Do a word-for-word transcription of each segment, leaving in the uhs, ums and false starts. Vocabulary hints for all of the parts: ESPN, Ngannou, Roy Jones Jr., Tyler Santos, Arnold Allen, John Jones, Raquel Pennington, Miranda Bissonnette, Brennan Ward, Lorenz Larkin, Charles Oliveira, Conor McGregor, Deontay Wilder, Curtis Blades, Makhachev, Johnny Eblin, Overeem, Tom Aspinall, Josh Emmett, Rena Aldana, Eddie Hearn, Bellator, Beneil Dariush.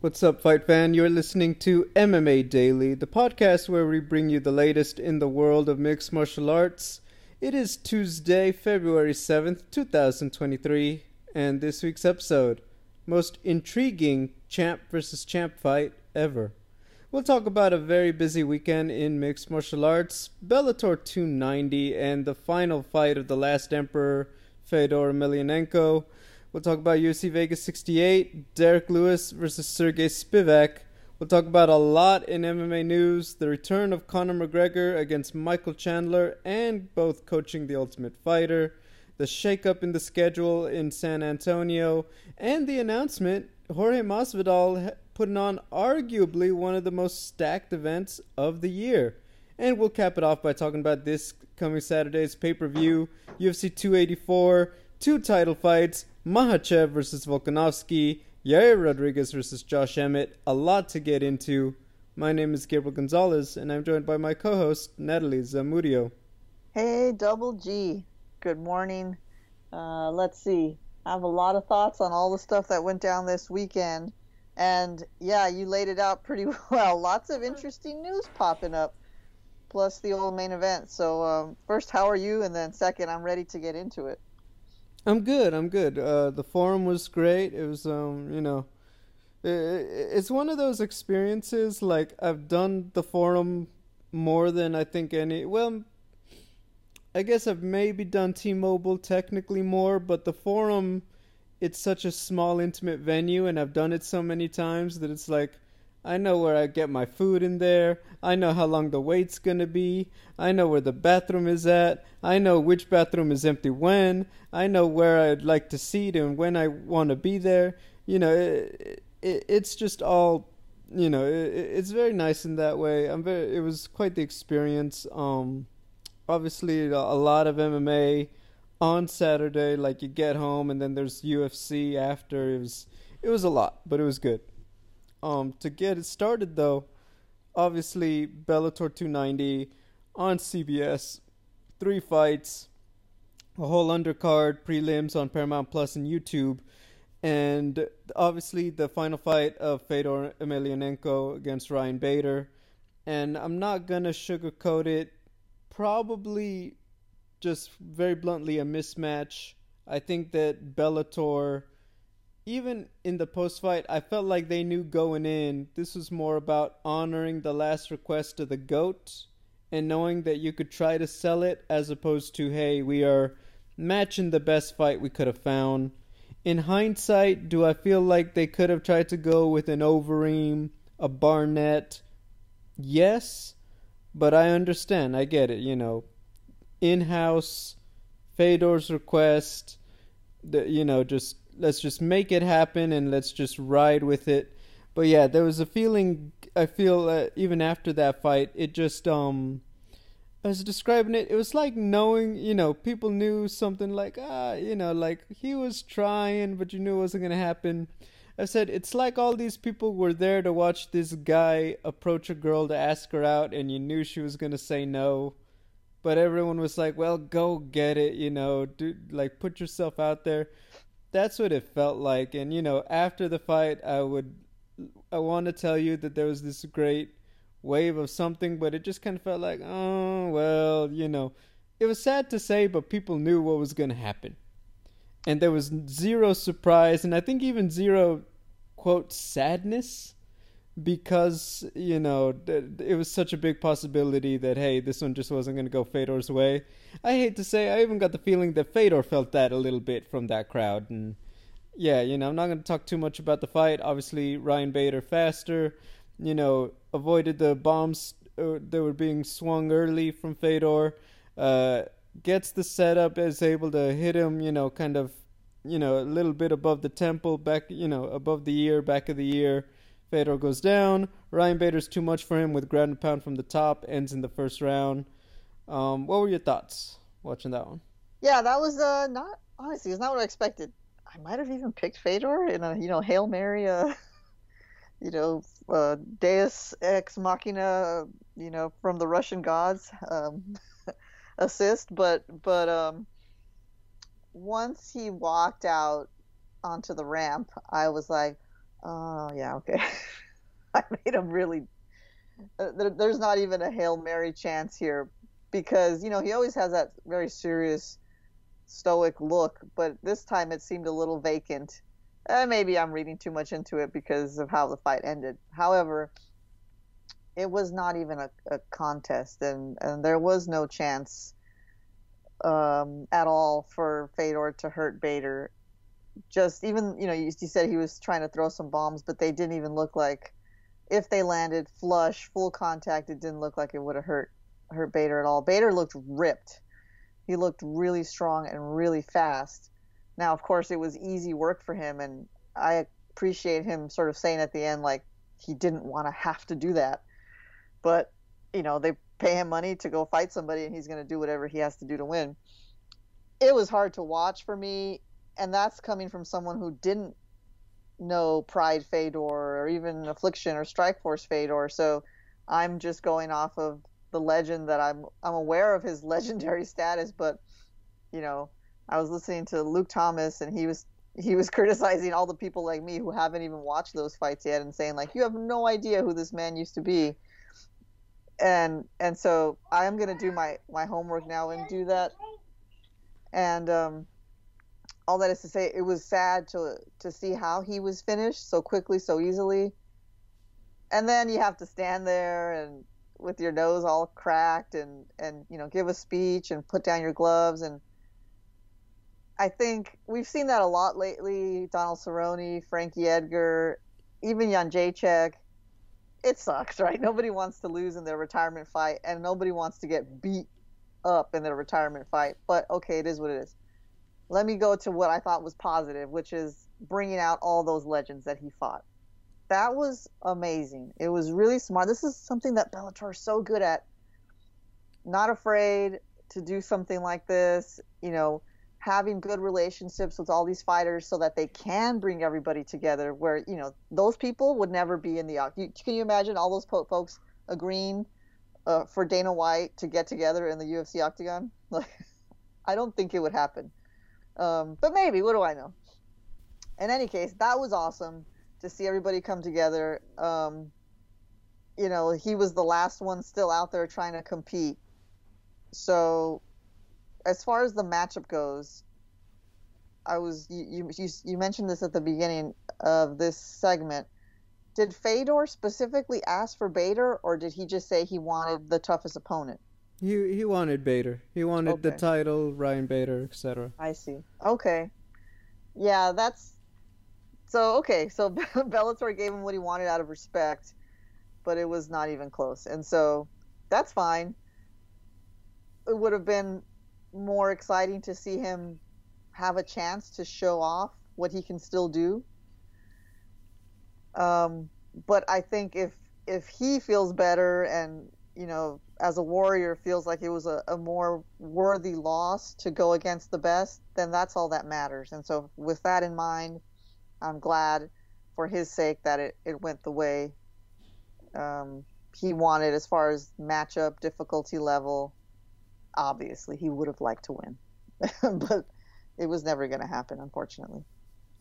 What's up, fight fan? You're listening to M M A Daily, the podcast where we bring you the latest in the world of mixed martial arts. It is Tuesday, February seventh, twenty twenty-three, and this week's episode, most intriguing champ versus champ fight ever. We'll talk about a very busy weekend in mixed martial arts, Bellator two ninety, and the final fight of the last emperor, Fedor Emelianenko. We'll talk about U F C Vegas sixty-eight, Derek Lewis versus Serghei Spivac. We'll talk about a lot in M M A news, the return of Conor McGregor against Michael Chandler and both coaching the Ultimate Fighter, the shakeup in the schedule in San Antonio, and the announcement Jorge Masvidal putting on arguably one of the most stacked events of the year. And we'll cap it off by talking about this coming Saturday's pay-per-view, U F C two eighty-four, two title fights, Mahachev versus Volkanovski, Yair Rodriguez versus Josh Emmett. A lot to get into. My name is Gabriel Gonzalez, and I'm joined by my co-host, Natalie Zamudio. Hey, Double G. Good morning. Uh, let's see. I have a lot of thoughts on all the stuff that went down this weekend. And, yeah, you laid it out pretty well. Lots of interesting news popping up, plus the old main event. So, um, first, how are you? And then, second, I'm ready to get into it. I'm good. I'm good. Uh, the forum was great. It was, um, you know, it, it's one of those experiences. Like, I've done the forum more than I think any. Well, I guess I've maybe done T-Mobile technically more, but the forum, it's such a small, intimate venue, and I've done it so many times that it's like, I know where I get my food in there. I know how long the wait's going to be. I know where the bathroom is at. I know which bathroom is empty when. I know where I'd like to seat and when I want to be there. You know, it, it, it's just all, you know, it, it's very nice in that way. I'm very, it was quite the experience. Um, obviously, a lot of M M A on Saturday. Like, you get home and then there's U F C after. It was, it was a lot, but it was good. Um, to get it started, though, obviously Bellator two ninety on C B S, three fights, a whole undercard, prelims on Paramount Plus and YouTube, and obviously the final fight of Fedor Emelianenko against Ryan Bader. And I'm not gonna sugarcoat it, probably just very bluntly a mismatch. I think that Bellator, even in the post-fight, I felt like they knew going in, this was more about honoring the last request of the GOAT and knowing that you could try to sell it as opposed to, hey, we are matching the best fight we could have found. In hindsight, do I feel like they could have tried to go with an Overeem, a Barnett? Yes, but I understand. I get it, you know. In-house, Fedor's request, the, you know, just... let's just make it happen and let's just ride with it. But yeah, there was a feeling, I feel, uh, even after that fight, it just, um, I was describing it, it was like knowing, you know, people knew something like, ah, you know, like he was trying, but you knew it wasn't going to happen. I said, it's like all these people were there to watch this guy approach a girl to ask her out and you knew she was going to say no. But everyone was like, well, go get it, you know, do, like put yourself out there. That's what it felt like. And, you know, after the fight, I would, I want to tell you that there was this great wave of something, but it just kind of felt like, oh, well, you know, it was sad to say, but people knew what was going to happen. And there was zero surprise. And I think even zero, quote, sadness, because, you know, it was such a big possibility that, hey, this one just wasn't going to go Fedor's way. I hate to say, I even got the feeling that Fedor felt that a little bit from that crowd. And yeah, you know, I'm not going to talk too much about the fight. Obviously, Ryan Bader faster, you know, avoided the bombs that were being swung early from Fedor, uh, gets the setup, is able to hit him, you know, kind of, you know, a little bit above the temple, back, you know, above the ear, back of the ear. Fedor goes down. Ryan Bader's too much for him with ground and pound from the top. Ends in the first round. Um, what were your thoughts watching that one? Yeah, that was uh, not, honestly, it's not what I expected. I might have even picked Fedor in a, you know, Hail Mary, uh, you know, uh, Deus Ex Machina, you know, from the Russian gods um, assist. But, but um, once he walked out onto the ramp, I was like, Uh, yeah, okay. I made him really uh, – there, there's not even a Hail Mary chance here because, you know, he always has that very serious, stoic look, but this time it seemed a little vacant. Uh, maybe I'm reading too much into it because of how the fight ended. However, it was not even a, a contest, and, and there was no chance um, at all for Fedor to hurt Bader. Just even, you know, you, you said he was trying to throw some bombs, but they didn't even look like, if they landed flush, full contact, it didn't look like it would have hurt hurt Bader at all. Bader looked ripped. He looked really strong and really fast. Now, of course, it was easy work for him, and I appreciate him sort of saying at the end, like, he didn't want to have to do that. But, you know, they pay him money to go fight somebody, and he's going to do whatever he has to do to win. It was hard to watch for me, and that's coming from someone who didn't know Pride Fedor or even Affliction or Strikeforce Fedor. So I'm just going off of the legend that I'm I'm aware of his legendary status, but, you know, I was listening to Luke Thomas, and he was he was criticizing all the people like me who haven't even watched those fights yet and saying, like, you have no idea who this man used to be. And and so I'm going to do my, my homework now and do that. And um, all that is to say, it was sad to to see how he was finished so quickly, so easily. And then you have to stand there and with your nose all cracked and, and you know, give a speech and put down your gloves. And I think we've seen that a lot lately. Donald Cerrone, Frankie Edgar, even Jan Jacek. It sucks, right? Nobody wants to lose in their retirement fight, and nobody wants to get beat up in their retirement fight. But, okay, it is what it is. Let me go to what I thought was positive, which is bringing out all those legends that he fought. That was amazing. It was really smart. This is something that Bellator is so good at. Not afraid to do something like this, you know, having good relationships with all these fighters so that they can bring everybody together where, you know, those people would never be in the octagon. Can you imagine all those po- folks agreeing uh, for Dana White to get together in the U F C octagon? Like, I don't think it would happen. Um, but maybe, what do I know? In any case, that was awesome to see everybody come together. Um, you know, he was the last one still out there trying to compete. So as far as the matchup goes, I was you, you you mentioned this at the beginning of this segment. Did Fedor specifically ask for Bader, or did he just say he wanted the toughest opponent? He he wanted Bader. He wanted okay. the title, Ryan Bader, et cetera. I see. Okay, yeah, that's so okay. So Bellator gave him what he wanted out of respect, but it was not even close, and so that's fine. It would have been more exciting to see him have a chance to show off what he can still do. Um, but I think if if he feels better and, you know, as a warrior feels like it was a, a more worthy loss to go against the best, then that's all that matters. And so with that in mind, I'm glad for his sake that it, it went the way um, he wanted as far as matchup, difficulty level. Obviously, he would have liked to win, but it was never going to happen, unfortunately.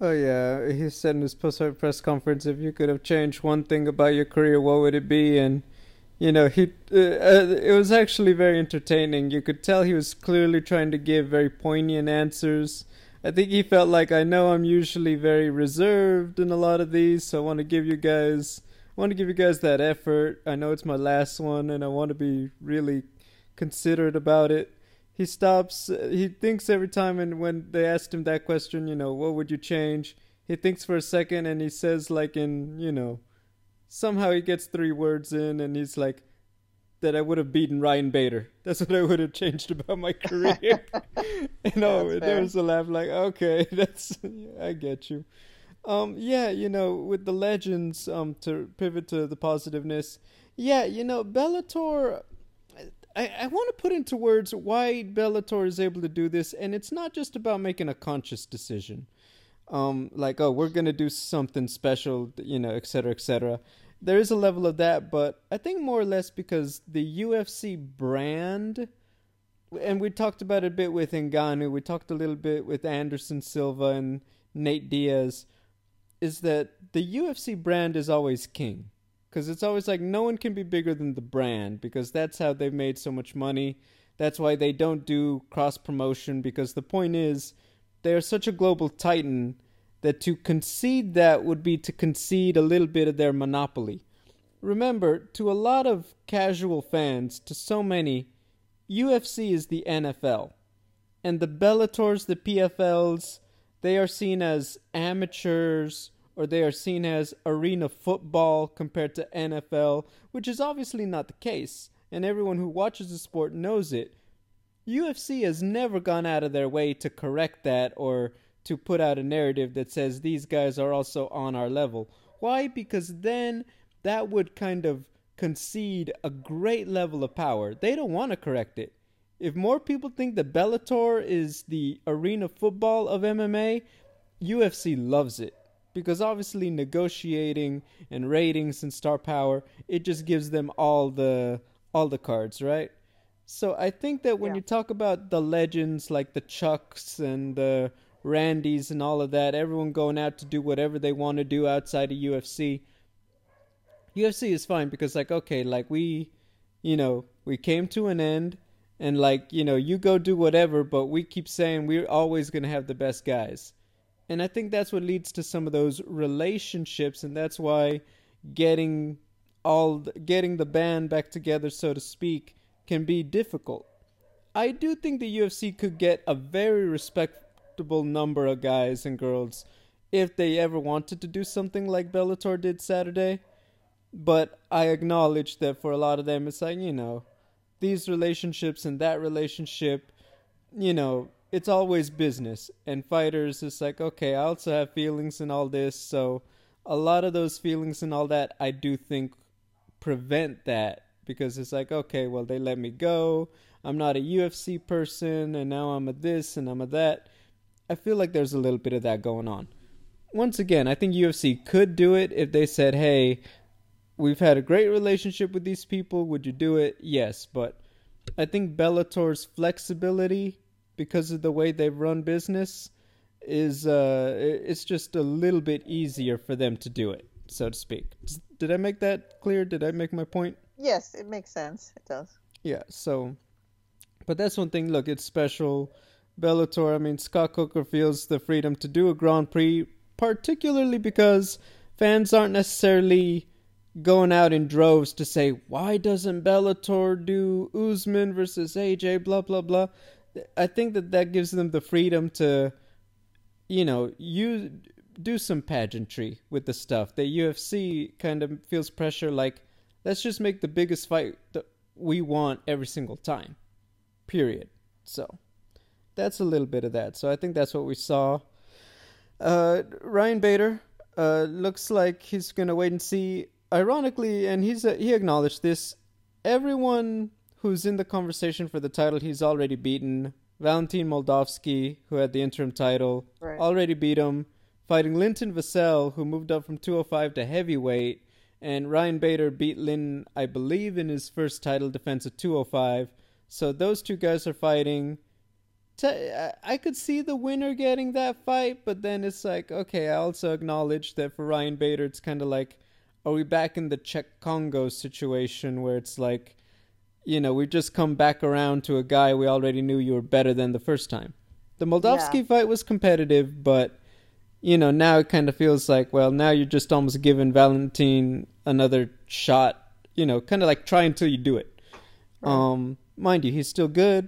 Oh, yeah. He said in his press conference, if you could have changed one thing about your career, what would it be? And, you know, he uh, uh, it was actually very entertaining. You could tell he was clearly trying to give very poignant answers. I think he felt like, I know I'm usually very reserved in a lot of these, so I want to give you guys, I want to give you guys that effort. I know it's my last one, and I want to be really considerate about it. He stops, he thinks every time, and when they asked him that question, you know, what would you change, he thinks for a second, and he says, like, in, you know, somehow he gets three words in, and he's like, that I would have beaten Ryan Bader. That's what I would have changed about my career. You know, there was a laugh, like, okay, that's I get you. Um yeah, you know, with the legends, um to pivot to the positiveness, yeah, you know, Bellator, I, I want to put into words why Bellator is able to do this, and it's not just about making a conscious decision. Um, like, oh, we're going to do something special, you know, et cetera, et cetera. There is a level of that, but I think more or less because the U F C brand, and we talked about it a bit with Ngannou, we talked a little bit with Anderson Silva and Nate Diaz, is that the U F C brand is always king. Because it's always like no one can be bigger than the brand, because that's how they've made so much money. That's why they don't do cross-promotion, because the point is they are such a global titan that to concede that would be to concede a little bit of their monopoly. Remember, to a lot of casual fans, to so many, U F C is the N F L. And the Bellators, the P F Ls, they are seen as amateurs, or they are seen as arena football compared to N F L, which is obviously not the case. And everyone who watches the sport knows it. U F C has never gone out of their way to correct that or to put out a narrative that says these guys are also on our level. Why? Because then that would kind of concede a great level of power. They don't want to correct it. If more people think that Bellator is the arena football of M M A, U F C loves it. Because obviously negotiating and ratings and star power, it just gives them all the... all the cards, right? So I think that when yeah. you talk about the legends like the Chucks and the Randys and all of that, everyone going out to do whatever they want to do outside of U F C, U F C is fine because like, okay, like we, you know, we came to an end and like, you know, you go do whatever, but we keep saying we're always going to have the best guys. And I think that's what leads to some of those relationships, and that's why getting... all getting the band back together, so to speak, can be difficult. I do think the U F C could get a very respectable number of guys and girls if they ever wanted to do something like Bellator did Saturday. But I acknowledge that for a lot of them, it's like, you know, these relationships and that relationship, you know, it's always business. And fighters, it's like, okay, I also have feelings and all this, so a lot of those feelings and all that, I do think... prevent that, because it's like, okay, well, they let me go, I'm not a U F C person, and now I'm a this and I'm a that. I feel like there's a little bit of that going on. Once again, I think U F C could do it if they said, hey, we've had a great relationship with these people, would you do it? Yes. But I think Bellator's flexibility, because of the way they've run business, is uh it's just a little bit easier for them to do it, so to speak. Did I make that clear? Did I make my point? Yes, it makes sense. It does. Yeah, so... but that's one thing. Look, it's special. Bellator, I mean, Scott Coker feels the freedom to do a Grand Prix, particularly because fans aren't necessarily going out in droves to say, why doesn't Bellator do Usman versus A J, blah, blah, blah. I think that that gives them the freedom to, you know, use... do some pageantry with the stuff. The U F C kind of feels pressure like, let's just make the biggest fight that we want every single time. Period. So, that's a little bit of that. So, I think that's what we saw. Uh, Ryan Bader uh, looks like he's going to wait and see. Ironically, and he's uh, he acknowledged this, everyone who's in the conversation for the title, he's already beaten. Valentin Moldovsky, who had the interim title, right. already beat him. Fighting Linton Vassell, who moved up from two oh five to heavyweight, and Ryan Bader beat Lynn, I believe, in his first title defense at two oh five. So those two guys are fighting. I could see the winner getting that fight, but then it's like, okay, I also acknowledge that for Ryan Bader, it's kind of like, are we back in the Czech-Congo situation where it's like, you know, we've just come back around to a guy we already knew you were better than the first time. The Moldovsky yeah. fight was competitive, but... you know, now it kind of feels like, well, now you're just almost giving Valentin another shot. You know, kind of like try until you do it. Right. Um, mind you, he's still good.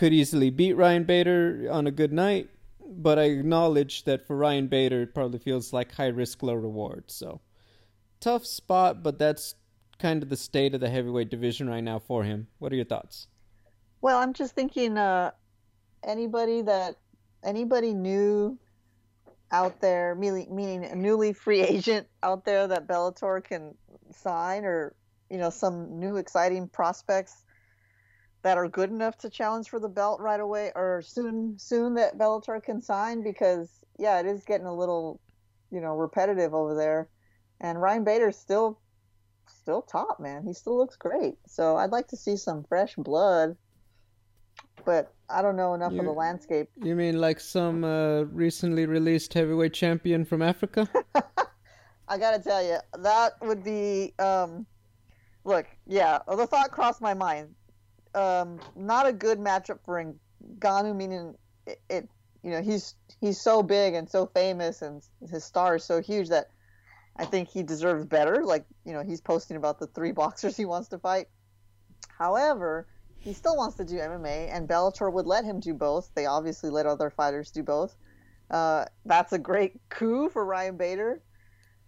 Could easily beat Ryan Bader on a good night. But I acknowledge that for Ryan Bader, it probably feels like high risk, low reward. So, tough spot, but that's kind of the state of the heavyweight division right now for him. What are your thoughts? Well, I'm just thinking uh, anybody that anybody new... out there, meaning a newly free agent out there that Bellator can sign, or, you know, some new exciting prospects that are good enough to challenge for the belt right away or soon, soon that Bellator can sign, because yeah, it is getting a little, you know, repetitive over there. And Ryan Bader's still, still top, man. He still looks great. So I'd like to see some fresh blood, but I don't know enough you, of the landscape. You mean like some uh, recently released heavyweight champion from Africa? I gotta tell you, that would be, um, look, yeah, the thought crossed my mind. Um, not a good matchup for Ngannou, meaning it, it, you know, he's he's so big and so famous and his star is so huge that I think he deserves better. Like, you know, he's posting about the three boxers he wants to fight. However, he still wants to do M M A, and Bellator would let him do both. They obviously let other fighters do both. Uh, that's a great coup for Ryan Bader.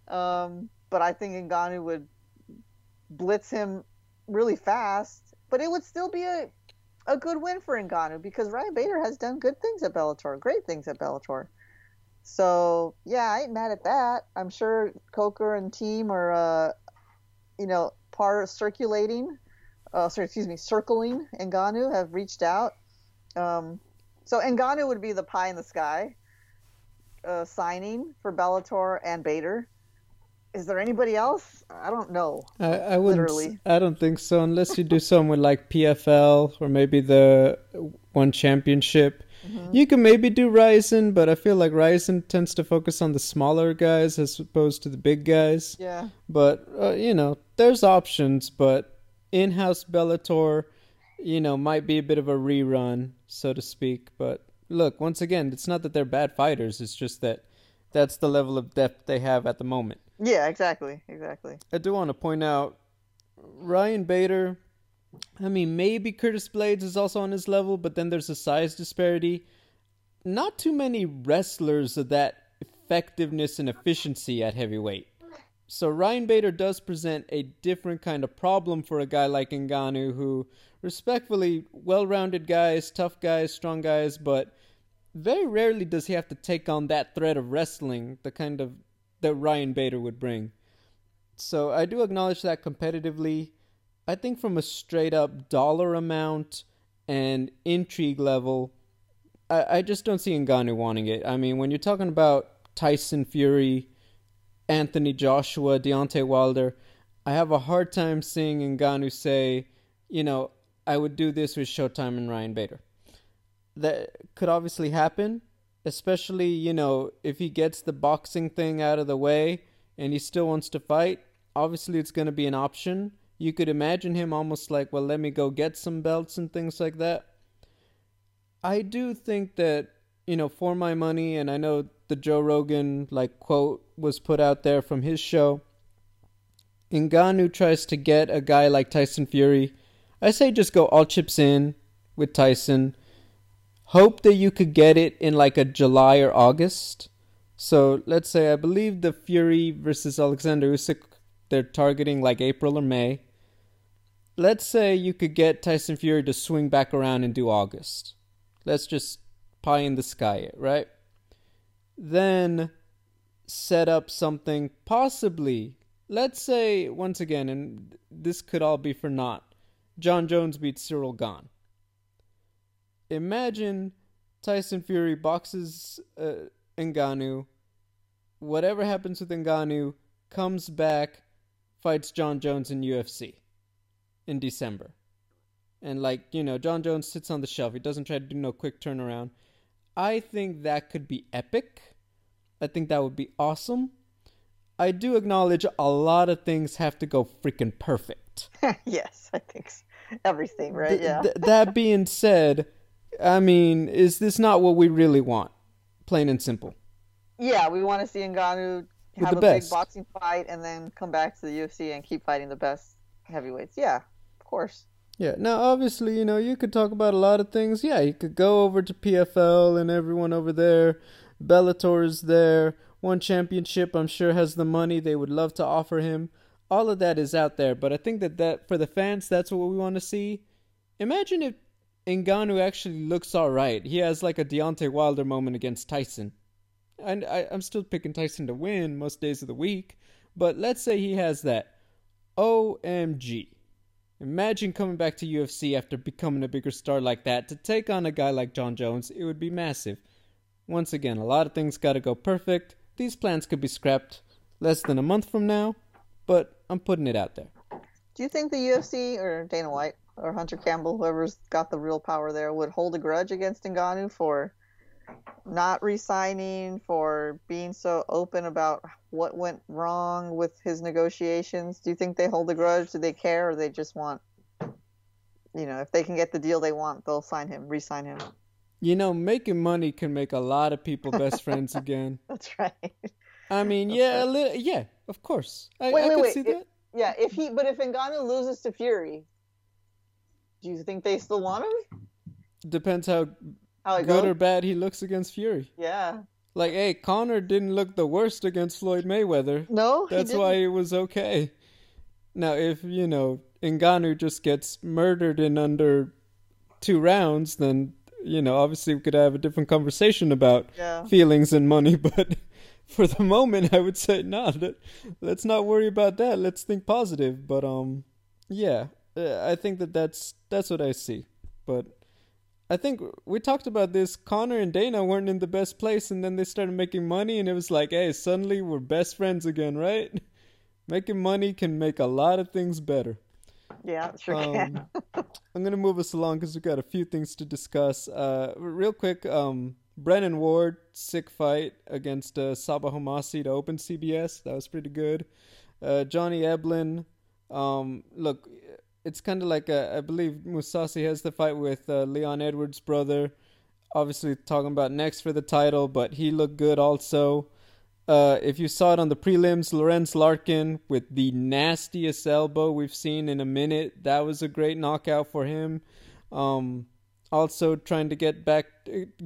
Um, but I think Ngannou would blitz him really fast. But it would still be a, a good win for Ngannou because Ryan Bader has done good things at Bellator, great things at Bellator. So, yeah, I ain't mad at that. I'm sure Coker and team are, uh, you know, par circulating. Uh, sorry, excuse me, circling Ngannou have reached out. Um, so Ngannou would be the pie in the sky uh, signing for Bellator and Bader. Is there anybody else? I don't know. I, I wouldn't. Literally. I don't think so, unless you do someone like P F L or maybe the One Championship. Mm-hmm. You can maybe do Ryzen, but I feel like Ryzen tends to focus on the smaller guys as opposed to the big guys. Yeah. But uh, you know, there's options, but in-house Bellator, you know, might be a bit of a rerun, so to speak. But look, once again, it's not that they're bad fighters. It's just that that's the level of depth they have at the moment. Yeah, exactly, exactly. I do want to point out, Ryan Bader, I mean, maybe Curtis Blades is also on his level, but then there's a size disparity. Not too many wrestlers of that effectiveness and efficiency at heavyweight. So Ryan Bader does present a different kind of problem for a guy like Ngannou, who, respectfully, well-rounded guys, tough guys, strong guys, but very rarely does he have to take on that threat of wrestling, the kind of that Ryan Bader would bring. So I do acknowledge that competitively. I think from a straight up dollar amount and intrigue level, I, I just don't see Ngannou wanting it. I mean, when you're talking about Tyson Fury, Anthony Joshua, Deontay Wilder, I have a hard time seeing Ngannou say, you know, I would do this with Showtime and Ryan Bader. That could obviously happen. Especially, you know, if he gets the boxing thing out of the way and he still wants to fight, obviously it's going to be an option. You could imagine him almost like, well, let me go get some belts and things like that. I do think that, you know, for my money, and I know the Joe Rogan, like, quote was put out there from his show, Ngannou tries to get a guy like Tyson Fury. I say just go all chips in with Tyson. Hope that you could get it in like a July or August. So let's say, I believe the Fury versus Alexander Usyk, they're targeting like April or May. Let's say you could get Tyson Fury to swing back around and do August. Let's just pie in the sky it, right? Then set up something possibly. Let's say, once again, and this could all be for naught, John Jones beats Cyril Gane. Imagine Tyson Fury boxes uh, Ngannou. Whatever happens with Ngannou, comes back, fights John Jones in U F C in December. And, like, you know, John Jones sits on the shelf. He doesn't try to do no quick turnaround. I think that could be epic. I think that would be awesome. I do acknowledge a lot of things have to go freaking perfect. Yes, I think so. Everything, right? Th- yeah. Th- that being said... I mean, is this not what we really want? Plain and simple. Yeah, we want to see Ngannou have a big boxing fight and then come back to the U F C and keep fighting the best heavyweights. Yeah, of course. Yeah, now obviously, you know, you could talk about a lot of things. Yeah, you could go over to P F L and everyone over there. Bellator is there. One Championship, I'm sure, has the money they would love to offer him. All of that is out there, but I think that, that for the fans, that's what we want to see. Imagine if Ngannou actually looks all right. He has like a Deontay Wilder moment against Tyson. And I, I'm still picking Tyson to win most days of the week. But let's say he has that. O M G. Imagine coming back to U F C after becoming a bigger star like that to take on a guy like John Jones. It would be massive. Once again, a lot of things got to go perfect. These plans could be scrapped less than a month from now. But I'm putting it out there. Do you think the U F C or Dana White or Hunter Campbell, whoever's got the real power there, would hold a grudge against Ngannou for not re-signing, for being so open about what went wrong with his negotiations? Do you think they hold a grudge? Do they care, or they just want, you know, if they can get the deal they want, they'll sign him, re-sign him? You know, making money can make a lot of people best friends again. That's right. I mean, That's yeah, right. a little, yeah, of course. I, wait, I wait, could wait. see that. If, yeah, if he, but if Ngannou loses to Fury, do you think they still want him? Depends how, how good goes. or bad he looks against Fury. Yeah. Like, hey, Conor didn't look the worst against Floyd Mayweather. No, That's he why it was okay. Now, if, you know, Ngannou just gets murdered in under two rounds, then, you know, obviously we could have a different conversation about yeah. feelings and money, but for the moment, I would say, no, let, let's not worry about that. Let's think positive. But, um, yeah, I think that that's, that's what I see. But I think we talked about this. Conor and Dana weren't in the best place, and then they started making money, and it was like, hey, suddenly we're best friends again, right? Making money can make a lot of things better. Yeah, sure can. um, I'm going to move us along because we've got a few things to discuss. Uh, real quick, um, Brennan Ward, sick fight against uh, Saba Hamasi to open C B S. That was pretty good. Uh, Johnny Eblin, um, look, it's kind of like, a, I believe Musasi has the fight with uh, Leon Edwards' brother. Obviously talking about next for the title, but he looked good also. Uh, if you saw it on the prelims, Lorenz Larkin with the nastiest elbow we've seen in a minute. That was a great knockout for him. Um, also trying to get back,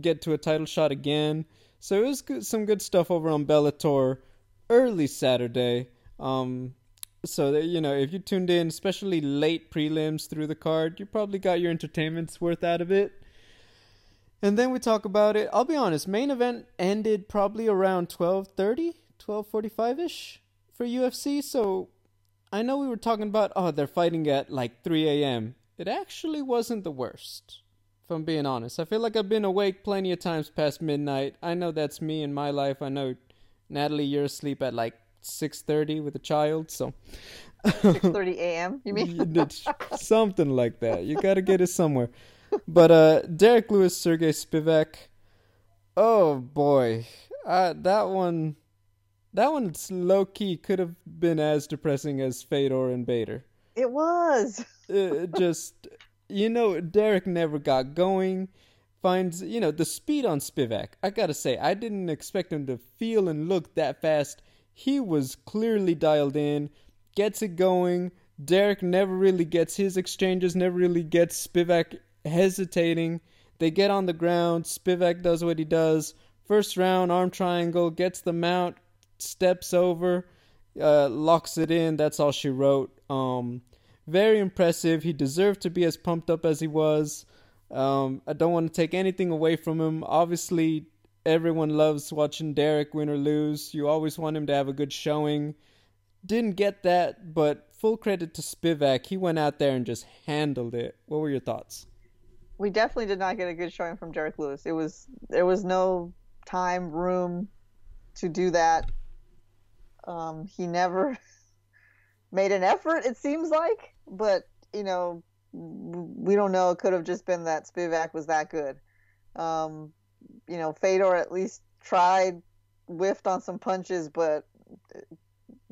get to a title shot again. So it was good, some good stuff over on Bellator early Saturday. Um, so, that, you know, if you tuned in, especially late prelims through the card, you probably got your entertainment's worth out of it. And then we talk about it. I'll be honest, main event ended probably around twelve thirty, twelve forty-five-ish for U F C. So I know we were talking about, oh, they're fighting at like three a.m. It actually wasn't the worst, if I'm being honest. I feel like I've been awake plenty of times past midnight. I know that's me in my life. I know, Natalie, you're asleep at like six thirty with a child, so... six thirty a.m., you mean? Something like that. You got to get it somewhere. But uh, Derek Lewis, Serghei Spivac, oh boy, uh, that one, that one low key could have been as depressing as Fedor and Bader. It was. uh, just, you know, Derek never got going. Finds, you know, the speed on Spivac. I gotta say, I didn't expect him to feel and look that fast. He was clearly dialed in. Gets it going. Derek never really gets his exchanges. Never really gets Spivac hesitating. They get on the ground. Spivak does what he does. First round, arm triangle, gets the mount, steps over, uh, locks it in. That's all she wrote. Um, very impressive. He deserved to be as pumped up as he was. Um, I don't want to take anything away from him. Obviously, everyone loves watching Derek win or lose. You always want him to have a good showing. Didn't get that, but full credit to Spivak. He went out there and just handled it. What were your thoughts? We definitely did not get a good showing from Derek Lewis. It was there was no time, room to do that. Um, he never made an effort, it seems like. But, you know, we don't know. It could have just been that Spivak was that good. Um, you know, Fedor at least tried, whiffed on some punches. But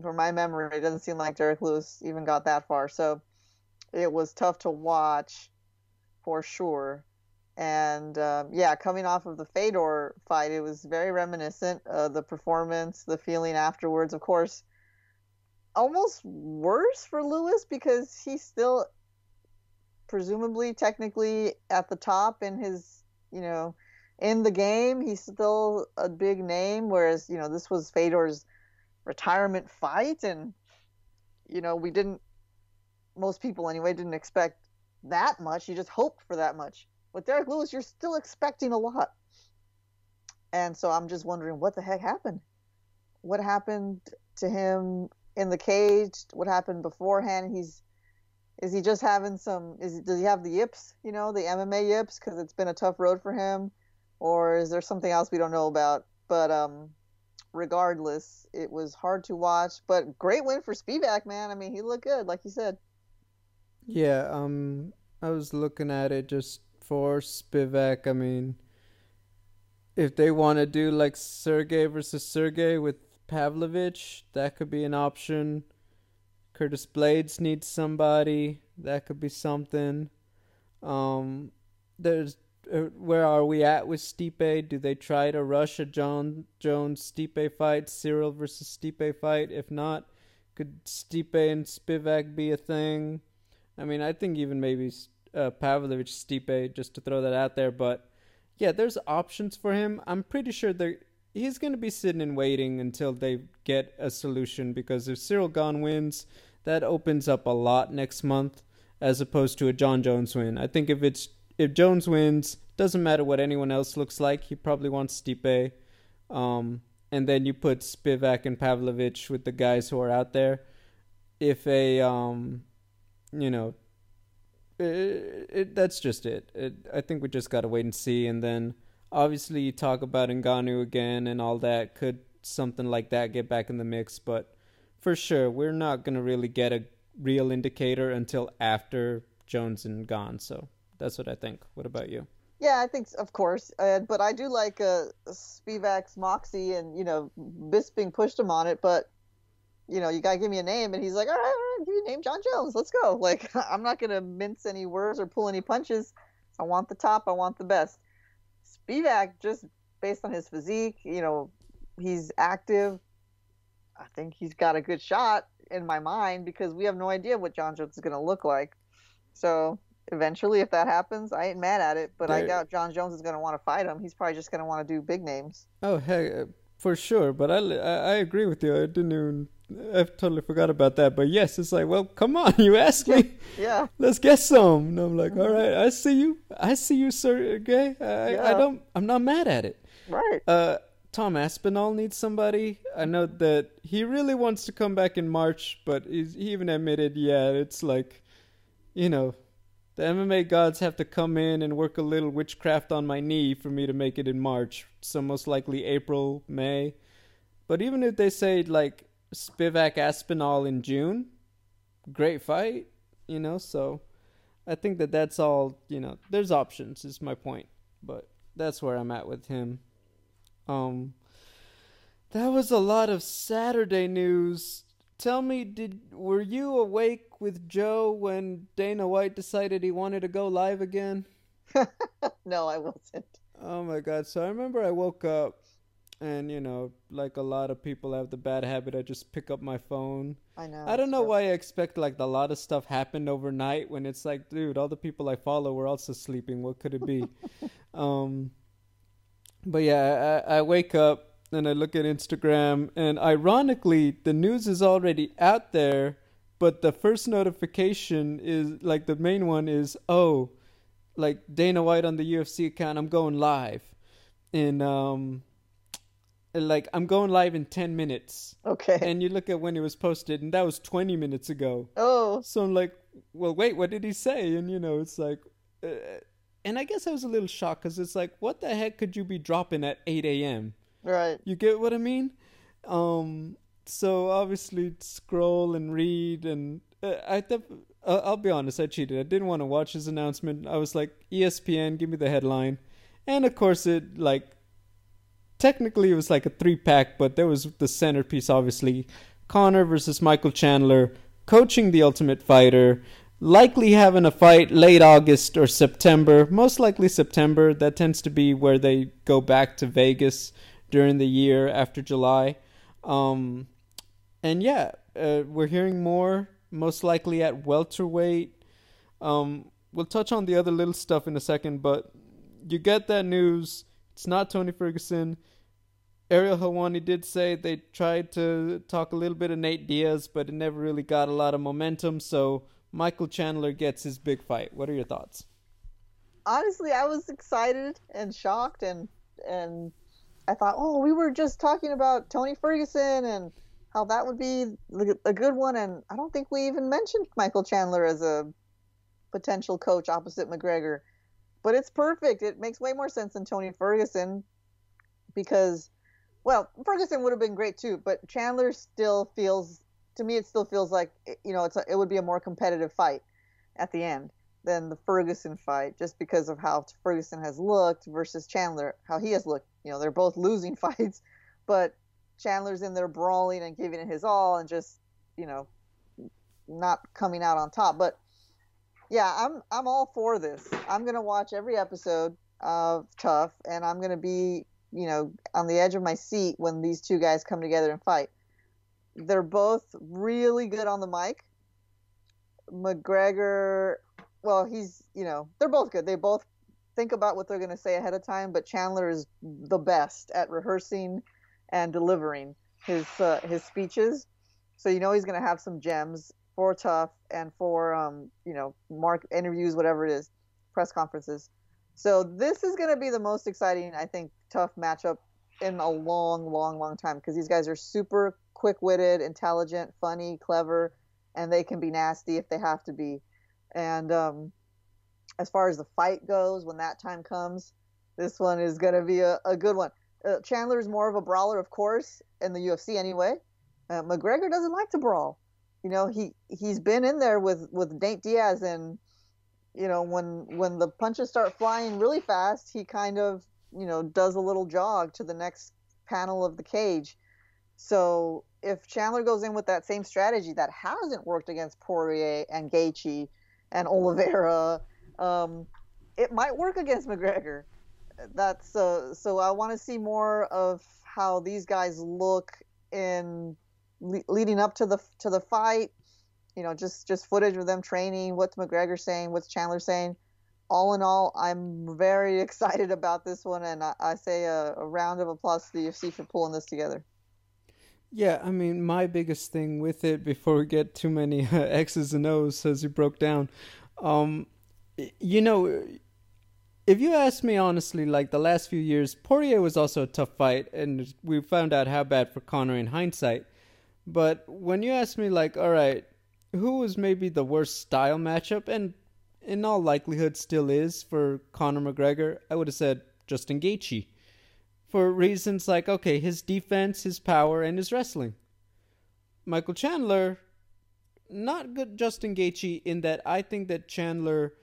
from my memory, it doesn't seem like Derek Lewis even got that far. So it was tough to watch. For sure. And um, yeah, coming off of the Fedor fight, it was very reminiscent of the performance, the feeling afterwards. Of course, almost worse for Lewis because he's still presumably technically at the top in his, you know, in the game. He's still a big name, whereas, you know, this was Fedor's retirement fight. And, you know, we didn't, most people anyway, didn't expect that much. You just hoped for that much. With Derek Lewis, you're still expecting a lot. And so I'm just wondering what the heck happened. What happened to him in the cage? What happened beforehand? He's is he just having some is does he have the yips, you know, the M M A yips, because it's been a tough road for him? Or is there something else we don't know about? But um regardless, it was hard to watch, but great win for Spivak, man. I mean, he looked good, like you said. Yeah, um, I was looking at it just for Spivak. I mean, if they want to do like Sergei versus Sergei with Pavlovich, that could be an option. Curtis Blades needs somebody. That could be something. Um, there's uh, where are we at with Stipe? Do they try to rush a John Jones Stipe fight, Cyril versus Stipe fight? If not, could Stipe and Spivak be a thing? I mean, I think even maybe uh, Pavlovich Stipe, just to throw that out there. But yeah, there's options for him. I'm pretty sure they're, he's going to be sitting and waiting until they get a solution, because if Cyril Gane wins, that opens up a lot next month as opposed to a John Jones win. I think if it's if Jones wins, doesn't matter what anyone else looks like. He probably wants Stipe. Um, and then you put Spivak and Pavlovich with the guys who are out there. If a... Um, You know, it, it, that's just it. it. I think we just got to wait and see. And then, obviously, you talk about Ngannou again and all that. Could something like that get back in the mix? But for sure, we're not going to really get a real indicator until after Jones and Gane. So that's what I think. What about you? Yeah, I think, of course. Uh, but I do like uh, Spivak's moxie and, you know, Bisping pushed him on it. But, you know, you got to give me a name. And he's like, all right, all right. Give you a name, John Jones. Let's go. Like, I'm not going to mince any words or pull any punches. I want the top. I want the best. Spivak, just based on his physique, you know, he's active. I think he's got a good shot in my mind, because we have no idea what John Jones is going to look like. So eventually, if that happens, I ain't mad at it. But there, I doubt John Jones is going to want to fight him. He's probably just going to want to do big names. Oh, hey, for sure. But I, I agree with you. I didn't even... I totally forgot about that. But yes, it's like, well, come on, you asked me. Yeah. Let's get some. And I'm like, all right, I see you. I see you, sir. Okay. I, yeah. I don't, I'm not mad at it. Right. Uh, Tom Aspinall needs somebody. I know that he really wants to come back in March, but he's, he even admitted, yeah, it's like, you know, the M M A gods have to come in and work a little witchcraft on my knee for me to make it in March. So most likely April, May. But even if they say, like, Spivak Aspinall in June, great fight, you know. So I think that that's all, you know, there's options is my point, but that's where I'm at with him. Um, that was a lot of Saturday news. Tell me, did were you awake with Joe when Dana White decided he wanted to go live again? No, I wasn't. Oh my God. So I remember I woke up. And, you know, like a lot of people have the bad habit, I just pick up my phone. I know. I don't know why I expect, like, a lot of stuff happened overnight when it's like, dude, all the people I follow were also sleeping. What could it be? um, but, yeah, I, I wake up and I look at Instagram. And ironically, the news is already out there. But the first notification is, like, the main one is, oh, like, Dana White on the U F C account, I'm going live. And, um... like, I'm going live in ten minutes. Okay. And you look at when it was posted, and that was twenty minutes ago. Oh. So I'm like, well, wait, what did he say? And, you know, it's like... Uh, and I guess I was a little shocked, because it's like, what the heck could you be dropping at eight a.m.? Right. You get what I mean? Um. So, obviously, scroll and read, and... Uh, I th- I'll be honest, I cheated. I didn't want to watch his announcement. I was like, E S P N, give me the headline. And, of course, it, like... Technically, it was like a three-pack, but there was the centerpiece, obviously. Conor versus Michael Chandler, coaching the Ultimate Fighter, likely having a fight late August or September, most likely September. That tends to be where they go back to Vegas during the year after July. Um, and yeah, uh, we're hearing more, most likely at welterweight. Um, we'll touch on the other little stuff in a second, but you get that news. It's not Tony Ferguson. Ariel Helwani did say they tried to talk a little bit of Nate Diaz, but it never really got a lot of momentum. So Michael Chandler gets his big fight. What are your thoughts? Honestly, I was excited and shocked. And and I thought, oh, we were just talking about Tony Ferguson and how that would be a good one. And I don't think we even mentioned Michael Chandler as a potential coach opposite McGregor. But it's perfect. It makes way more sense than Tony Ferguson because, well, Ferguson would have been great too, but Chandler still feels, to me, it still feels like, you know, it's a, it would be a more competitive fight at the end. than the Ferguson fight, just because of how Ferguson has looked versus Chandler, how he has looked. You know, they're both losing fights, but Chandler's in there brawling and giving it his all and just, you know, not coming out on top. But yeah, I'm I'm all for this. I'm going to watch every episode of Tough, and I'm going to be, you know, on the edge of my seat when these two guys come together and fight. They're both really good on the mic. McGregor, well, he's, you know, they're both good. They both think about what they're going to say ahead of time, but Chandler is the best at rehearsing and delivering his uh, his speeches. So you know he's going to have some gems for Tough and for, um, you know, mark interviews, whatever it is, press conferences. So this is going to be the most exciting, I think, Tough matchup in a long, long, long time, because these guys are super quick-witted, intelligent, funny, clever, and they can be nasty if they have to be. And um, as far as the fight goes, when that time comes, this one is going to be a, a good one. Uh, Chandler is more of a brawler, of course, in the U F C anyway. Uh, McGregor doesn't like to brawl. You know, he, he's been in there with, with Nate Diaz, and, you know, when when the punches start flying really fast, he kind of, you know, does a little jog to the next panel of the cage. So if Chandler goes in with that same strategy that hasn't worked against Poirier and Gaethje and Oliveira, um, it might work against McGregor. That's uh, so I want to see more of how these guys look in le- leading up to the to the fight. You know, just just footage of them training. What's McGregor saying? What's Chandler saying? All in all, I'm very excited about this one, and I, I say a, a round of applause to the U F C for pulling this together. Yeah, I mean, my biggest thing with it, before we get too many uh, X's and O's as you broke down, um, you know, if you ask me honestly, like the last few years, Poirier was also a tough fight, and we found out how bad for Conor in hindsight. But when you ask me, like, all right, who was maybe the worst style matchup, and in all likelihood still is for Conor McGregor, I would have said Justin Gaethje. For reasons like, okay, his defense, his power, and his wrestling. Michael Chandler, not good Justin Gaethje, in that I think that Chandler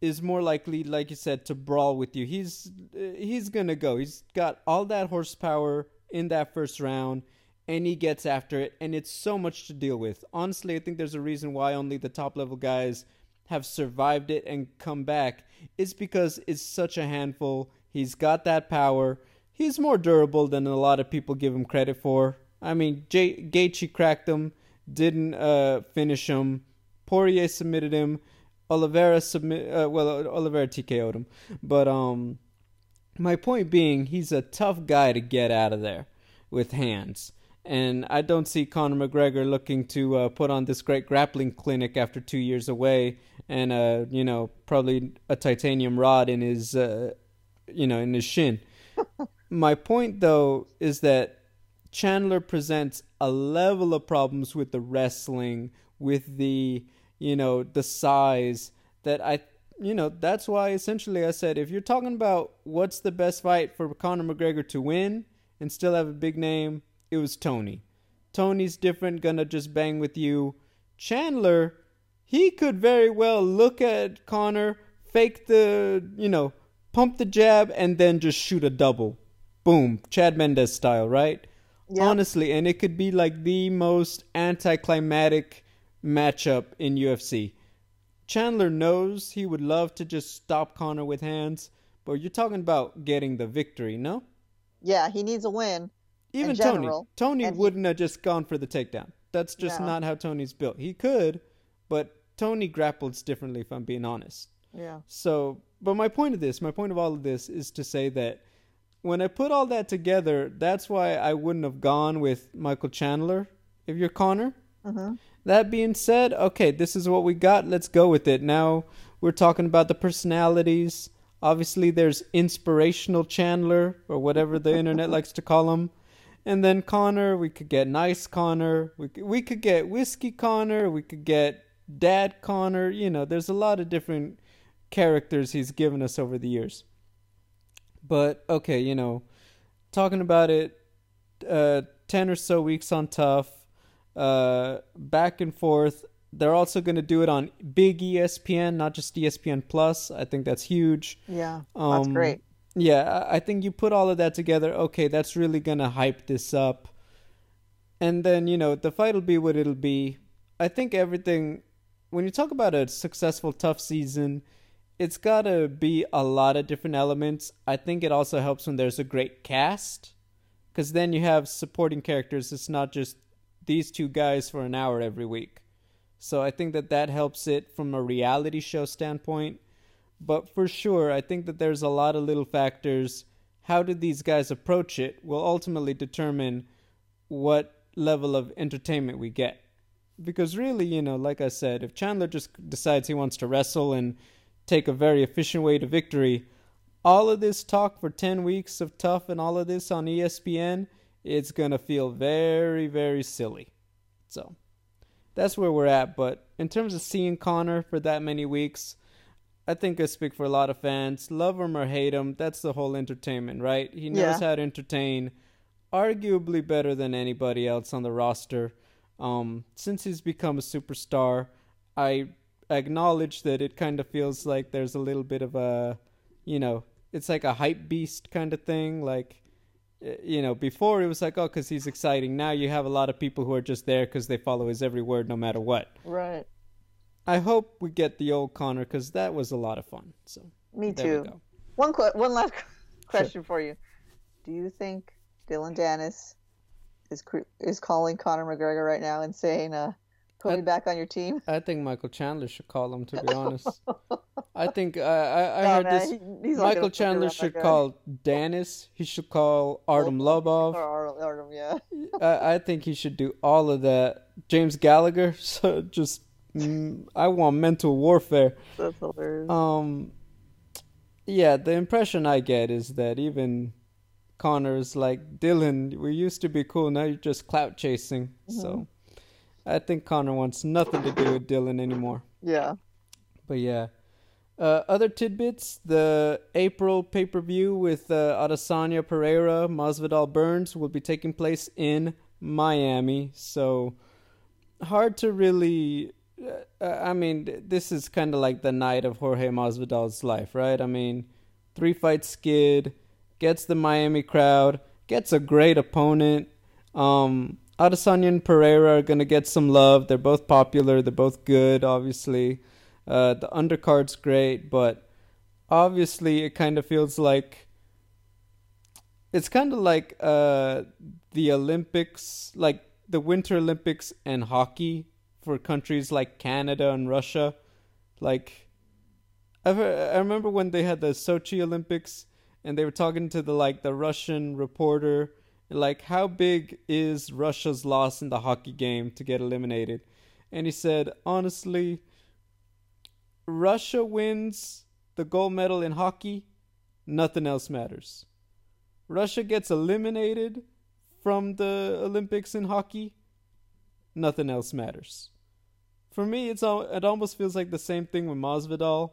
is more likely, like you said, to brawl with you. He's he's going to go. He's got all that horsepower in that first round, and he gets after it, and it's so much to deal with. Honestly, I think there's a reason why only the top-level guys have survived it and come back. It's because it's such a handful. He's got that power. He's more durable than a lot of people give him credit for. I mean, J- Gaethje cracked him, didn't uh, finish him. Poirier submitted him. Oliveira submit. Uh, well, Oliveira T K O'd him. But um, my point being, he's a tough guy to get out of there with hands. And I don't see Conor McGregor looking to uh, put on this great grappling clinic after two years away, and uh, you know, probably a titanium rod in his, uh, you know, in his shin. My point, though, is that Chandler presents a level of problems with the wrestling, with the, you know, the size that I, you know, that's why essentially I said, if you're talking about what's the best fight for Conor McGregor to win and still have a big name, it was Tony. Tony's different, gonna just bang with you. Chandler, he could very well look at Conor, fake the, you know, pump the jab, and then just shoot a double. Boom, Chad Mendes style, right? Yep. Honestly, and it could be like the most anticlimactic matchup in U F C. Chandler knows he would love to just stop Conor with hands, but you're talking about getting the victory, no? Yeah, he needs a win. Even Tony. Tony wouldn't he... have just gone for the takedown. That's just no. not how Tony's built. He could, but Tony grapples differently, if I'm being honest. Yeah. So, but my point of this, my point of all of this is to say that when I put all that together, that's why I wouldn't have gone with Michael Chandler if you're Conor. Uh-huh. That being said, okay, this is what we got. Let's go with it. Now we're talking about the personalities. Obviously, there's inspirational Chandler, or whatever the internet likes to call him. And then Conor, we could get nice Conor. We could, we could get whiskey Conor. We could get dad Conor. You know, there's a lot of different characters he's given us over the years. But, okay, you know, talking about it, uh, ten or so weeks on Tough, uh, back and forth, They're also going to do it on big E S P N, not just E S P N Plus. I think that's huge. Yeah, um, that's great. Yeah, I think you put all of that together. Okay, that's really going to hype this up. And then, you know, the fight will be what it'll be. I think everything, when you talk about a successful tough season, it's got to be a lot of different elements. I think it also helps when there's a great cast, because then you have supporting characters. It's not just these two guys for an hour every week. So I think that that helps it from a reality show standpoint. But for sure, I think that there's a lot of little factors. How did these guys approach it will ultimately determine what level of entertainment we get. Because really, you know, like I said, if Chandler just decides he wants to wrestle and take a very efficient way to victory, all of this talk for ten weeks of tough and all of this on E S P N, it's going to feel very, very silly. So that's where we're at. But in terms of seeing Conor for that many weeks, I think I speak for a lot of fans. Love him or hate him, that's the whole entertainment, right? He knows yeah. how to entertain, arguably better than anybody else on the roster. Um, since he's become a superstar, I acknowledge that it kind of feels like there's a little bit of a, you know, it's like a hype beast kind of thing. Like, you know, before it was like, oh, because he's exciting. Now you have a lot of people who are just there because they follow his every word no matter what. Right. I hope we get the old Conor, because that was a lot of fun. So me too. One qu- one last question sure. for you: do you think Dylan Danis is is calling Conor McGregor right now and saying, uh, "Put I, me back on your team"? I think Michael Chandler should call him. To be honest, I think uh, I I no, heard no, this. He, Michael Chandler should call Danis. He should call Artem Lobov. Or Ar- Artem, yeah. I, I think he should do all of that. James Gallagher. So just. I want mental warfare. That's hilarious. Um, yeah, the impression I get is that even Conor's like, Dylan, we used to be cool. Now you're just clout chasing. Mm-hmm. So I think Conor wants nothing to do with Dylan anymore. Yeah. But yeah. Uh, other tidbits, the April pay-per-view with uh, Adesanya Pereira, Masvidal Burns will be taking place in Miami. So hard to really... I mean, this is kind of like the night of Jorge Masvidal's life, right? I mean, three-fight skid, gets the Miami crowd, gets a great opponent. Um, Adesanya and Pereira are going to get some love. They're both popular. They're both good, obviously. Uh, the undercard's great, but obviously it kind of feels like... It's kind of like uh, the Olympics, like the Winter Olympics and hockey, for countries like Canada and Russia. Like, I've, I remember when they had the Sochi Olympics and they were talking to the, like, the Russian reporter, like, how big is Russia's loss in the hockey game to get eliminated? And he said, honestly, Russia wins the gold medal in hockey, nothing else matters. Russia gets eliminated from the Olympics in hockey, nothing else matters. For me, it's all, it almost feels like the same thing with Masvidal.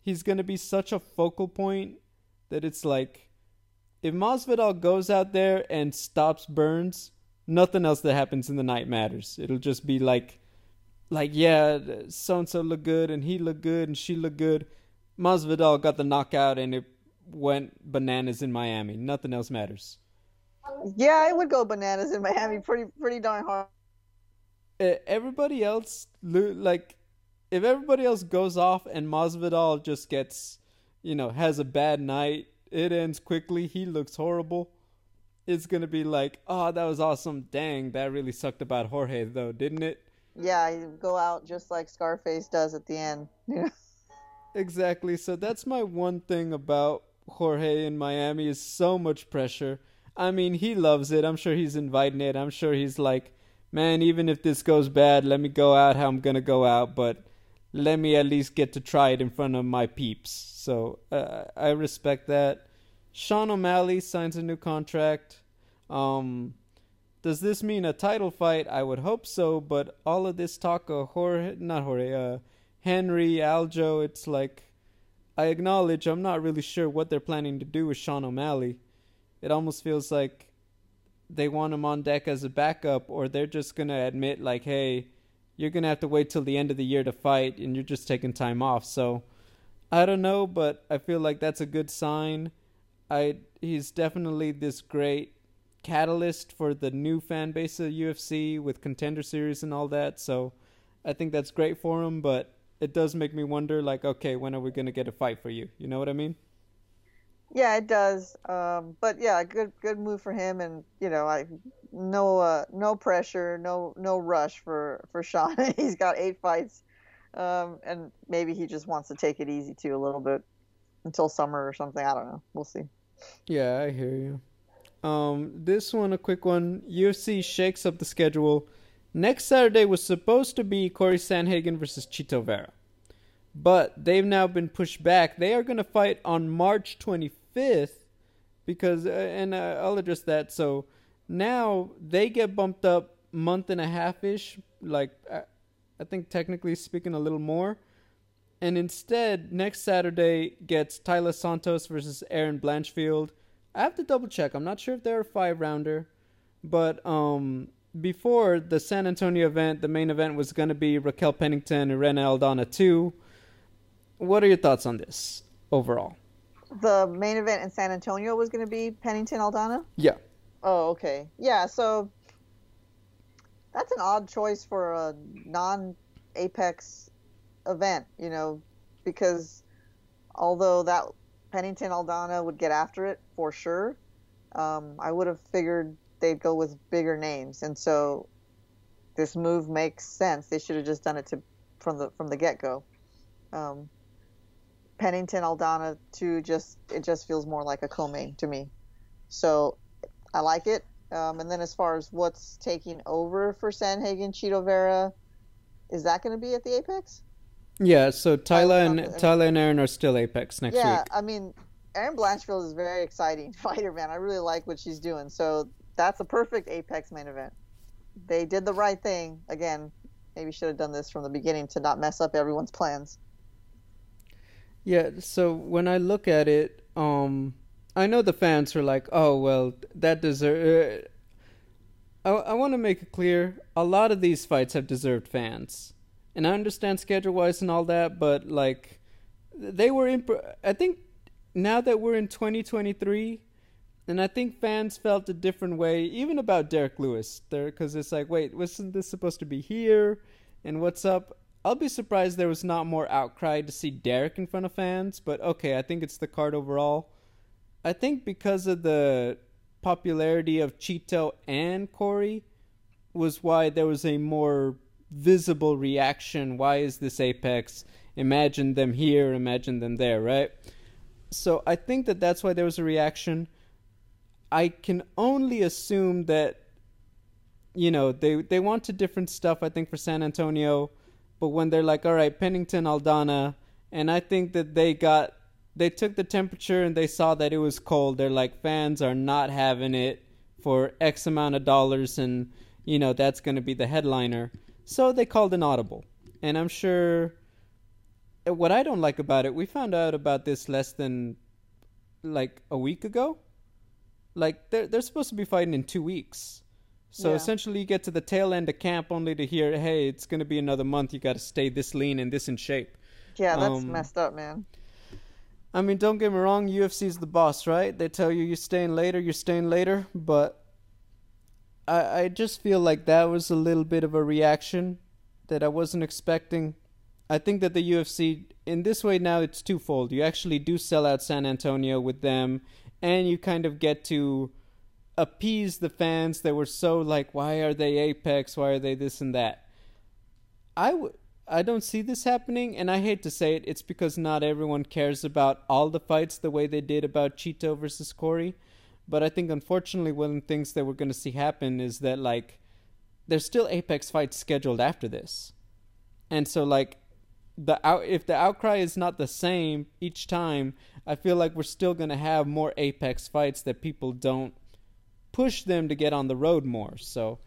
He's going to be such a focal point that it's like, if Masvidal goes out there and stops Burns, nothing else that happens in the night matters. It'll just be like, like yeah, so-and-so looked good, and he looked good, and she looked good. Masvidal got the knockout, and it went bananas in Miami. Nothing else matters. Yeah, it would go bananas in Miami pretty, pretty darn hard. Everybody else, like, if everybody else goes off and Masvidal just gets, you know, has a bad night, it ends quickly, he looks horrible, it's going to be like, oh, that was awesome, dang, that really sucked about Jorge, though, didn't it? Yeah, you go out just like Scarface does at the end. Yeah. Exactly, so that's my one thing about Jorge in Miami is so much pressure. I mean, he loves it, I'm sure he's inviting it, I'm sure he's like, man, even if this goes bad, let me go out how I'm going to go out, but let me at least get to try it in front of my peeps. So uh, I respect that. Sean O'Malley signs a new contract. Um, does this mean a title fight? I would hope so, but all of this talk of Jorge, not Jorge, uh, Henry, Aljo, it's like, I acknowledge I'm not really sure what they're planning to do with Sean O'Malley. It almost feels like they want him on deck as a backup, or they're just going to admit, like, hey, you're going to have to wait till the end of the year to fight, and you're just taking time off. So I don't know, but I feel like that's a good sign. I He's definitely this great catalyst for the new fan base of U F C with Contender Series and all that. So I think that's great for him, but it does make me wonder, like, okay, when are we going to get a fight for you? You know what I mean? Yeah, it does. Um, but yeah, good good move for him, and you know, I no uh, no pressure, no no rush for for Sean. He's got eight fights, um, and maybe he just wants to take it easy too a little bit until summer or something. I don't know. We'll see. Yeah, I hear you. Um, this one, a quick one. U F C shakes up the schedule. Next Saturday was supposed to be Corey Sandhagen versus Chito Vera, but they've now been pushed back. They are going to fight on March twenty-fifth because, uh, and uh, I'll address that. So now they get bumped up month and a half-ish, like I, I think technically speaking a little more. And instead, next Saturday gets Tyler Santos versus Aaron Blanchfield. I have to double check. I'm not sure if they're a five-rounder, but um, before the San Antonio event, the main event was going to be Raquel Pennington and Rena Aldana too. What are your thoughts on this overall? The main event in San Antonio was going to be Pennington Aldana? Yeah. Oh, okay. Yeah, so that's an odd choice for a non-Apex event, you know, because although that Pennington Aldana would get after it for sure, um, I would have figured they'd go with bigger names. And so this move makes sense. They should have just done it to from the from the get-go. Um, Pennington Aldana too, just it just feels more like a co-main to me, so I like it. Um, and then as far as what's taking over for Sandhagen, Chito Vera, is that going to be at the Apex? Yeah, so Tyler and the, Tyler and Aaron are still Apex next yeah, week. Yeah, I mean, Aaron Blanchfield is a very exciting fighter, man. I really like what she's doing, so that's a perfect Apex main event. They did the right thing again. Maybe should have done this from the beginning to not mess up everyone's plans. Yeah, so when I look at it, um, I know the fans are like, oh, well, that deserves... Uh, I, I want to make it clear, a lot of these fights have deserved fans. And I understand schedule-wise and all that, but, like, they were... Imp- I think now that we're in twenty twenty-three, and I think fans felt a different way, even about Derek Lewis, there, because it's like, wait, wasn't this supposed to be here? And what's up? I'll be surprised there was not more outcry to see Derek in front of fans, but okay, I think it's the card overall. I think because of the popularity of Chito and Corey was why there was a more visible reaction. Why is this Apex? Imagine them here, imagine them there, right? So I think that that's why there was a reaction. I can only assume that, you know, they, they wanted different stuff, I think, for San Antonio. But when they're like, all right, Pennington, Aldana, and I think that they got, they took the temperature and they saw that it was cold. They're like, fans are not having it for X amount of dollars, and, you know, that's going to be the headliner. So they called an audible. And I'm sure what I don't like about it, we found out about this less than, like, a week ago. Like, they're, they're supposed to be fighting in two weeks. So yeah. Essentially you get to the tail end of camp only to hear, hey, it's going to be another month. You got to stay this lean and this in shape. Yeah, that's um, messed up, man. I mean, don't get me wrong. U F C's the boss, right? They tell you you're staying later, you're staying later. But I, I just feel like that was a little bit of a reaction that I wasn't expecting. I think that the U F C, in this way now, it's twofold. You actually do sell out San Antonio with them, and you kind of get to appease the fans that were so like, why are they Apex? Why are they this and that? I, w- I don't see this happening, and I hate to say it. It's because not everyone cares about all the fights the way they did about Chito versus Corey. But I think, unfortunately, one of the things that we're going to see happen is that, like, there's still Apex fights scheduled after this. And so, like, the out- if the outcry is not the same each time, I feel like we're still going to have more Apex fights that people don't push them to get on the road more. So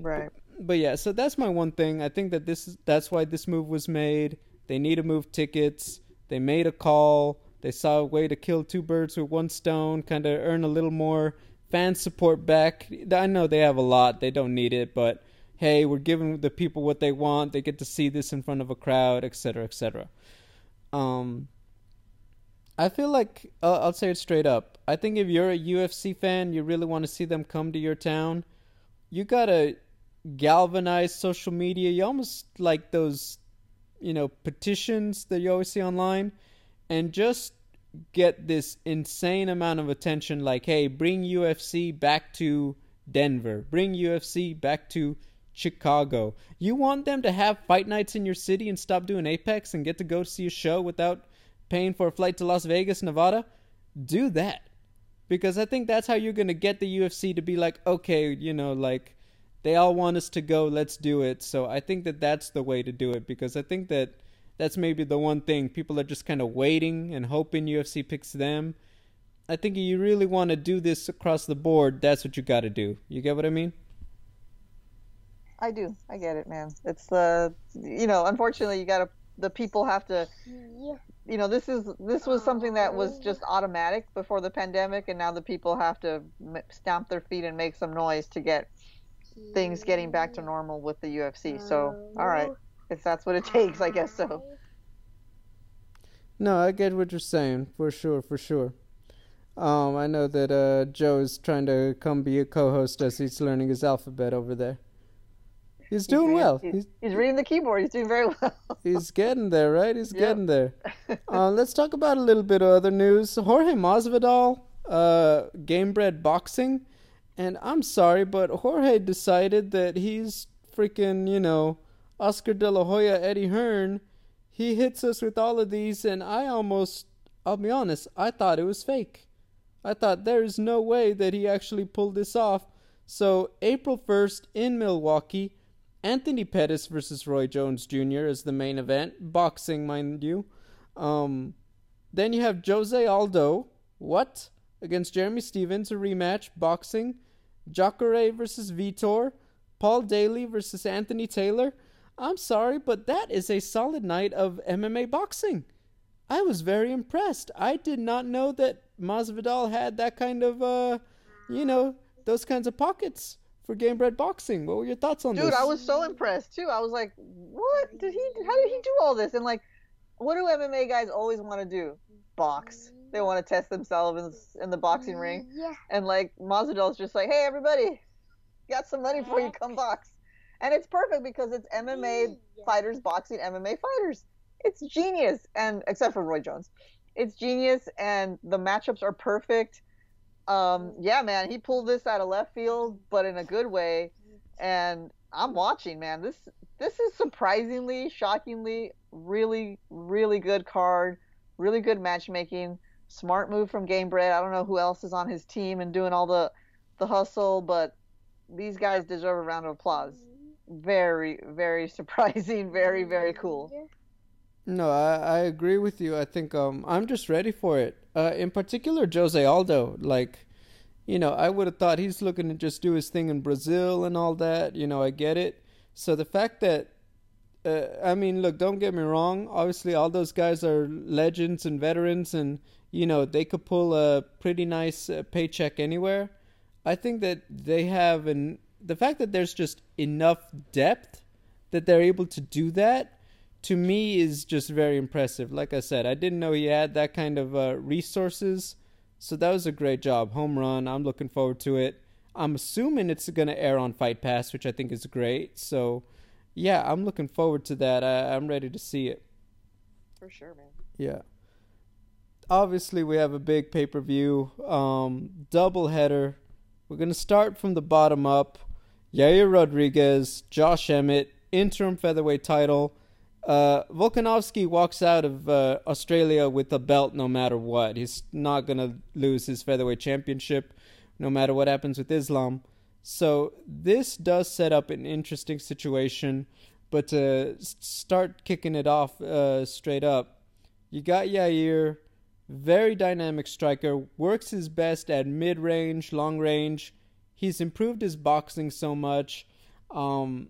right, but, but yeah, so that's my one thing. I think that this is, that's why this move was made. They need to move tickets. They made a call. They saw a way to kill two birds with one stone, kind of earn a little more fan support back. I know they have a lot, they don't need it, but hey, we're giving the people what they want. They get to see this in front of a crowd, et cetera, et cetera. Um, I feel like, uh, I'll say it straight up. I think if you're a U F C fan, you really want to see them come to your town, you got to galvanize social media. You almost like those, you know, petitions that you always see online, and just get this insane amount of attention, like, hey, bring U F C back to Denver, bring U F C back to Chicago. You want them to have fight nights in your city and stop doing Apex and get to go see a show without paying for a flight to Las Vegas, Nevada? Do that. Because I think that's how you're going to get the U F C to be like, okay, you know, like, they all want us to go, let's do it. So I think that that's the way to do it, because I think that that's maybe the one thing. People are just kind of waiting and hoping U F C picks them. I think if you really want to do this across the board, that's what you got to do. You get what I mean? I do. I get it, man. It's the, uh, you know, unfortunately, you got to, the people have to, you know, this is, this was something that was just automatic before the pandemic. And now the people have to stomp their feet and make some noise to get things getting back to normal with the U F C. So, all right. If that's what it takes, I guess so. No, I get what you're saying. For sure, for sure. Um, I know that uh, Joe is trying to come be a co-host as he's learning his alphabet over there. He's doing he's, well. He's, he's, he's reading the keyboard. He's doing very well. He's getting there, right? He's yep. getting there. uh, let's talk about a little bit of other news. Jorge Masvidal, uh, Gamebred Boxing. And I'm sorry, but Jorge decided that he's freaking, you know, Oscar De La Hoya, Eddie Hearn. He hits us with all of these, and I almost, I'll be honest, I thought it was fake. I thought there is no way that he actually pulled this off. So April first in Milwaukee, Anthony Pettis versus Roy Jones Junior is the main event. Boxing, mind you. Um, then you have Jose Aldo, what? Against Jeremy Stevens, a rematch, boxing. Jacare versus Vitor. Paul Daly versus Anthony Taylor. I'm sorry, but that is a solid night of M M A boxing. I was very impressed. I did not know that Masvidal had that kind of, uh, you know, those kinds of pockets for Gamebred Boxing. What were your thoughts on Dude, this? Dude, I was so impressed, too. I was like, what? Did he? How did he do all this? And, like, what do M M A guys always want to do? Box. They want to test themselves in the boxing ring. Yeah. And, like, Masvidal's just like, hey, everybody, got some money for you. Come box. And it's perfect because it's M M A fighters boxing M M A fighters. It's genius, and except for Roy Jones. It's genius, and the matchups are perfect. Um, yeah, man, he pulled this out of left field, but in a good way. And I'm watching, man. This this is surprisingly, shockingly, really, really good card, really good matchmaking. Smart move from Gamebred. I don't know who else is on his team and doing all the, the hustle, but these guys deserve a round of applause. Very, very surprising. Very, very cool. No, I, I agree with you. I think um, I'm just ready for it. Uh, in particular, Jose Aldo. Like, you know, I would have thought he's looking to just do his thing in Brazil and all that. You know, I get it. So the fact that, uh, I mean, look, don't get me wrong. Obviously, all those guys are legends and veterans, and, you know, they could pull a pretty nice uh, paycheck anywhere. I think that they have an... The fact that there's just enough depth that they're able to do that, to me, is just very impressive. Like I said, I didn't know he had that kind of uh, resources. So that was a great job. Home run. I'm looking forward to it. I'm assuming it's going to air on Fight Pass, which I think is great. So, yeah, I'm looking forward to that. I- I'm ready to see it. For sure, man. Yeah. Obviously, we have a big pay-per-view. Um, doubleheader. We're going to start from the bottom up. Yair Rodriguez, Josh Emmett, interim featherweight title. Uh, Volkanovski walks out of uh, Australia with a belt no matter what. He's not going to lose his featherweight championship no matter what happens with Islam. So this does set up an interesting situation. But to start kicking it off uh, straight up, you got Yair, very dynamic striker, works his best at mid-range, long-range. He's improved his boxing so much. Um...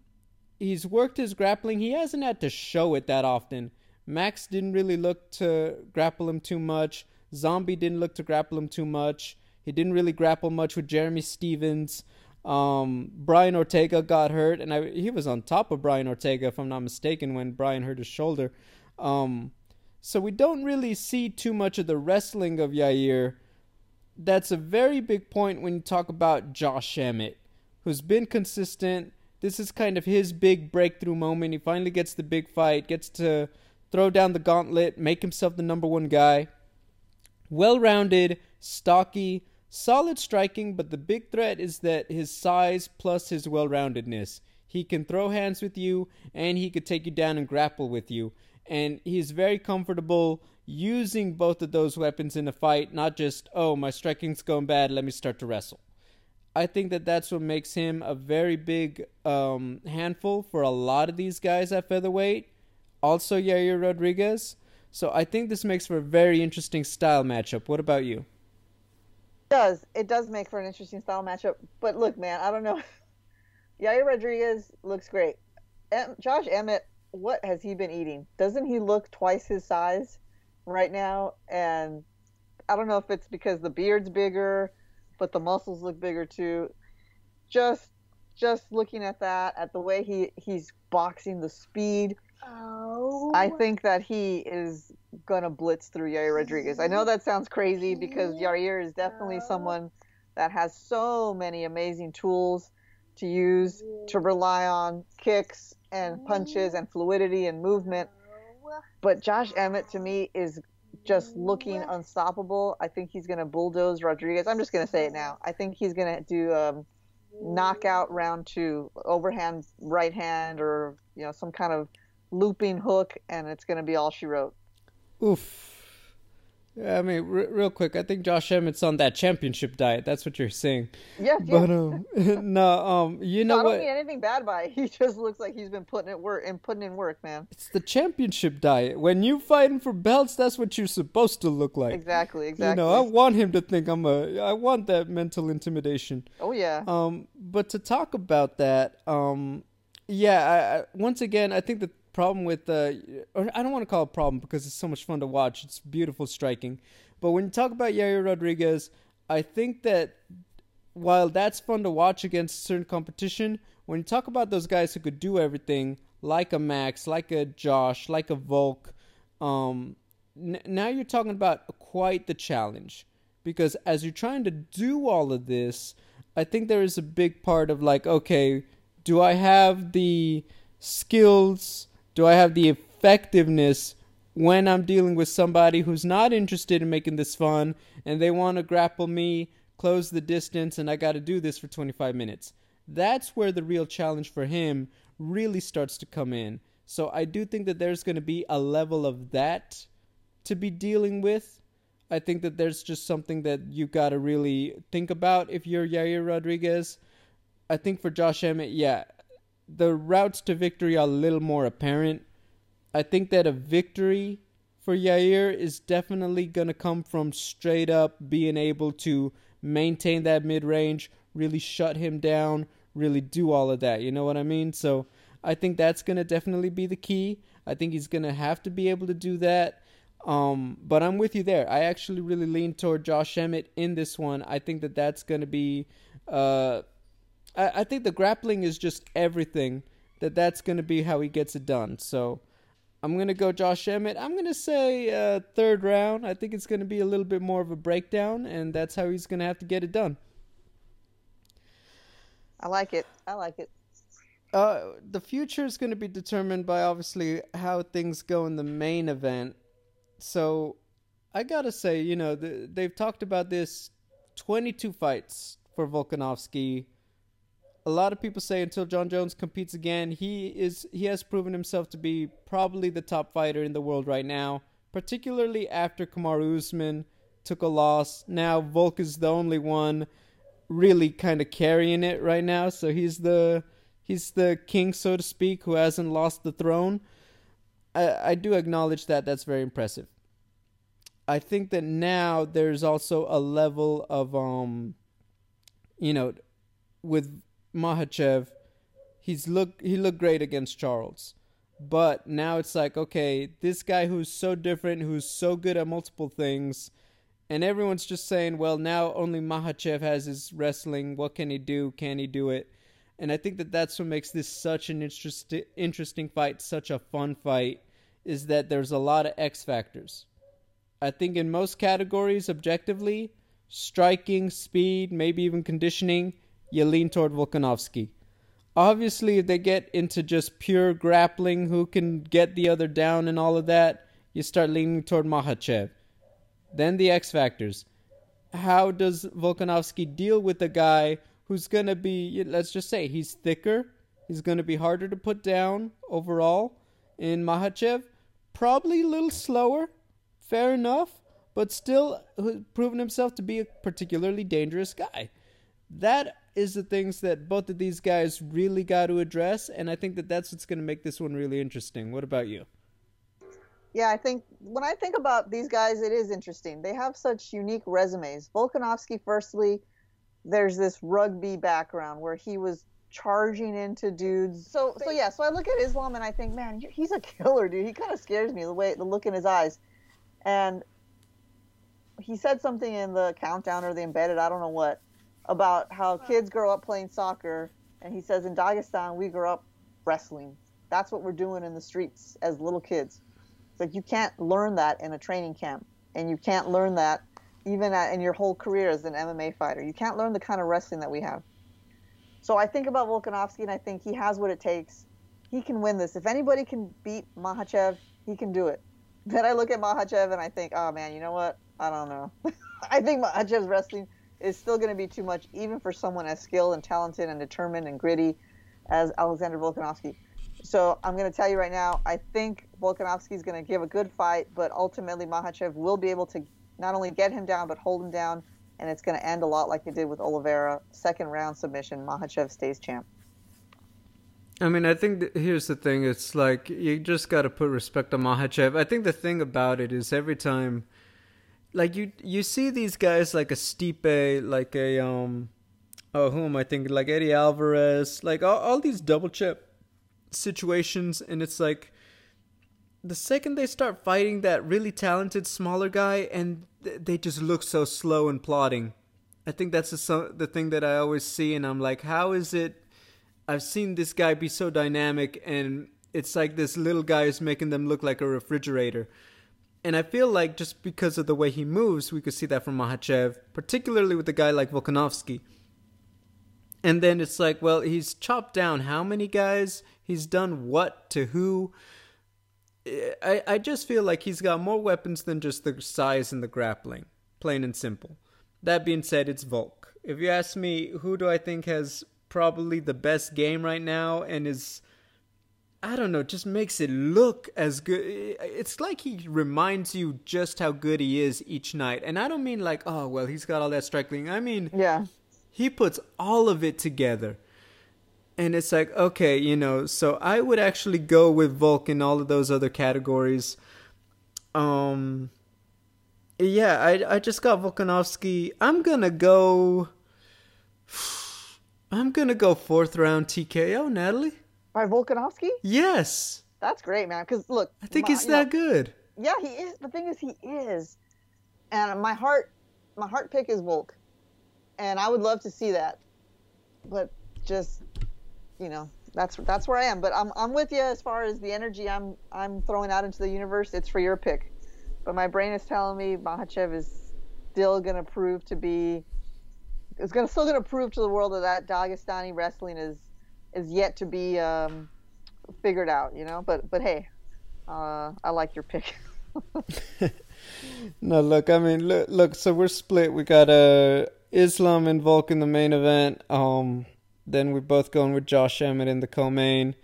He's worked his grappling. He hasn't had to show it that often. Max didn't really look to grapple him too much. Zombie didn't look to grapple him too much. He didn't really grapple much with Jeremy Stevens. Um, Brian Ortega got hurt, and I, he was on top of Brian Ortega, if I'm not mistaken, when Brian hurt his shoulder. Um, so we don't really see too much of the wrestling of Yair. That's a very big point when you talk about Josh Emmett, who's been consistent. This is kind of his big breakthrough moment. He finally gets the big fight, gets to throw down the gauntlet, make himself the number one guy. Well-rounded, stocky, solid striking, but the big threat is that his size plus his well-roundedness. He can throw hands with you, and he could take you down and grapple with you. And he's very comfortable using both of those weapons in a fight, not just, oh, my striking's going bad, let me start to wrestle. I think that that's what makes him a very big um, handful for a lot of these guys at featherweight. Also Yair Rodriguez. So I think this makes for a very interesting style matchup. What about you? It does. It does make for an interesting style matchup. But look, man, I don't know. Yair Rodriguez looks great. Em- Josh Emmett, what has he been eating? Doesn't he look twice his size right now? And I don't know if it's because the beard's bigger, but the muscles look bigger too. Just just looking at that, at the way he, he's boxing, the speed, oh. I think that he is going to blitz through Yair Rodriguez. I know that sounds crazy because Yair is definitely someone that has so many amazing tools to use, to rely on, kicks and punches and fluidity and movement. But Josh Emmett, to me, is just looking unstoppable. I think he's going to bulldoze Rodriguez. I'm just going to say it now. I think he's going to do um, knockout round two, overhand right hand, or you know, some kind of looping hook, and it's going to be all she wrote. Oof. Yeah, I mean, r- real quick, I think Josh Emmett's on that championship diet. That's what you're saying. Yeah. yeah. But um, no, um, you know no, I don't what? mean anything bad by it. He just looks like he's been putting it work and putting in work, man. It's the championship diet. When you fighting for belts, that's what you're supposed to look like. Exactly. Exactly. You know, I want him to think I'm a. I want that mental intimidation. Oh yeah. Um, but to talk about that, um, yeah. I, once again, I think the problem with uh, or I don't want to call it a problem because it's so much fun to watch. It's beautiful striking. But when you talk about Yair Rodriguez, I think that while that's fun to watch against certain competition, when you talk about those guys who could do everything, like a Max, like a Josh, like a Volk, um, n- now you're talking about quite the challenge. Because as you're trying to do all of this, I think there is a big part of like, okay, do I have the skills? Do I have the effectiveness when I'm dealing with somebody who's not interested in making this fun and they want to grapple me, close the distance, and I got to do this for twenty-five minutes? That's where the real challenge for him really starts to come in. So I do think that there's going to be a level of that to be dealing with. I think that there's just something that you got to really think about if you're Yair Rodriguez. I think for Josh Emmett, yeah, the routes to victory are a little more apparent. I think that a victory for Yair is definitely going to come from straight up being able to maintain that mid-range, really shut him down, really do all of that. You know what I mean? So I think that's going to definitely be the key. I think he's going to have to be able to do that. Um, but I'm with you there. I actually really lean toward Josh Emmett in this one. I think that that's going to be... Uh, I think the grappling is just everything, that that's going to be how he gets it done. So I'm going to go Josh Emmett. I'm going to say uh, third round. I think it's going to be a little bit more of a breakdown, and that's how he's going to have to get it done. I like it. I like it. Uh, the future is going to be determined by, obviously, how things go in the main event. So I got to say, you know, the, they've talked about this twenty-two fights for Volkanovski. A lot of people say until John Jones competes again, he is he has proven himself to be probably the top fighter in the world right now, particularly after Kamaru Usman took a loss. Now Volk is the only one really kind of carrying it right now, so he's the he's the king, so to speak, who hasn't lost the throne. I, I do acknowledge that. That's very impressive. I think that now there's also a level of, um, you know, with... Mahachev, he's look he looked great against Charles, but now it's like, okay, this guy who's so different, who's so good at multiple things, And everyone's just saying, well, now only Mahachev has his wrestling. What can he do? Can he do it? And I think that that's what makes this such an interest- interesting fight, such a fun fight, is that there's a lot of X factors. I think in most categories, objectively, striking, speed, maybe even conditioning, you lean toward Volkanovski. Obviously, if they get into just pure grappling, who can get the other down and all of that, you start leaning toward Makhachev. Then the X factors. How does Volkanovski deal with a guy who's going to be, let's just say, he's thicker, he's going to be harder to put down overall in Makhachev, probably a little slower, fair enough, but still proven himself to be a particularly dangerous guy. That is the things that both of these guys really got to address, and I think that that's what's going to make this one really interesting. What about you? Yeah, I think when I think about these guys, it is interesting. They have such unique resumes. Volkanovski, firstly, there's this rugby background where he was charging into dudes. So, so yeah, so I look at Islam and I think, man, he's a killer, dude. He kind of scares me, the way, the look in his eyes. And he said something in the countdown or the embedded, I don't know what, about how kids grow up playing soccer, and he says in Dagestan we grew up wrestling. That's what we're doing in the streets as little kids. It's like you can't learn that in a training camp, and you can't learn that even at, in your whole career as an M M A fighter. You can't learn the kind of wrestling that we have. So I think about Volkanovski, and I think he has what it takes. He can win this. If anybody can beat Makhachev, he can do it. Then I look at Makhachev and I think, oh man, you know what? I don't know. I think Makhachev's wrestling is still going to be too much, even for someone as skilled and talented and determined and gritty as Alexander Volkanovski. So I'm going to tell you right now, I think Volkanovski is going to give a good fight, but ultimately Makhachev will be able to not only get him down, but hold him down, and it's going to end a lot like it did with Oliveira. Second round submission, Makhachev stays champ. I mean, I think th- here's the thing. It's like you just got to put respect on Makhachev. I think the thing about it is every time, like you, you see these guys like a Stipe, like a um, oh, who am I thinking? Like Eddie Alvarez, like all, all these double chip situations, and it's like the second they start fighting that really talented smaller guy, and th- they just look so slow and plodding. I think that's the the thing that I always see, and I'm like, how is it? I've seen this guy be so dynamic, and it's like this little guy is making them look like a refrigerator. And I feel like just because of the way he moves, we could see that from Makhachev, particularly with a guy like Volkanovski. And then it's like, well, he's chopped down how many guys? He's done what to who? I, I just feel like he's got more weapons than just the size and the grappling, plain and simple. That being said, it's Volk. If you ask me, who do I think has probably the best game right now and is, I don't know, just makes it look as good. It's like he reminds you just how good he is each night. And I don't mean like, oh, well, he's got all that striking. I mean, yeah, he puts all of it together. And it's like, okay, you know, so I would actually go with Volk in all of those other categories. Um, yeah, I, I just got Volkanovski. I'm going to go... I'm going to go fourth round T K O, Natalie. By Volkanovski? Yes. That's great, man. Because, look. I think my, he's that know, good. Yeah, he is. The thing is, he is. And my heart my heart pick is Volk. And I would love to see that. But just, you know, that's that's where I am. But I'm I'm with you as far as the energy I'm I'm throwing out into the universe. It's for your pick. But my brain is telling me Makhachev is still going to prove to be... It's gonna still gonna prove to the world that that Dagestani wrestling is is yet to be um, figured out, you know. But but hey, uh, I like your pick. No, look, I mean, look, look. So we're split. We got uh, Islam and Volk in the main event. Um, then we're both going with Josh Emmett in the co-main.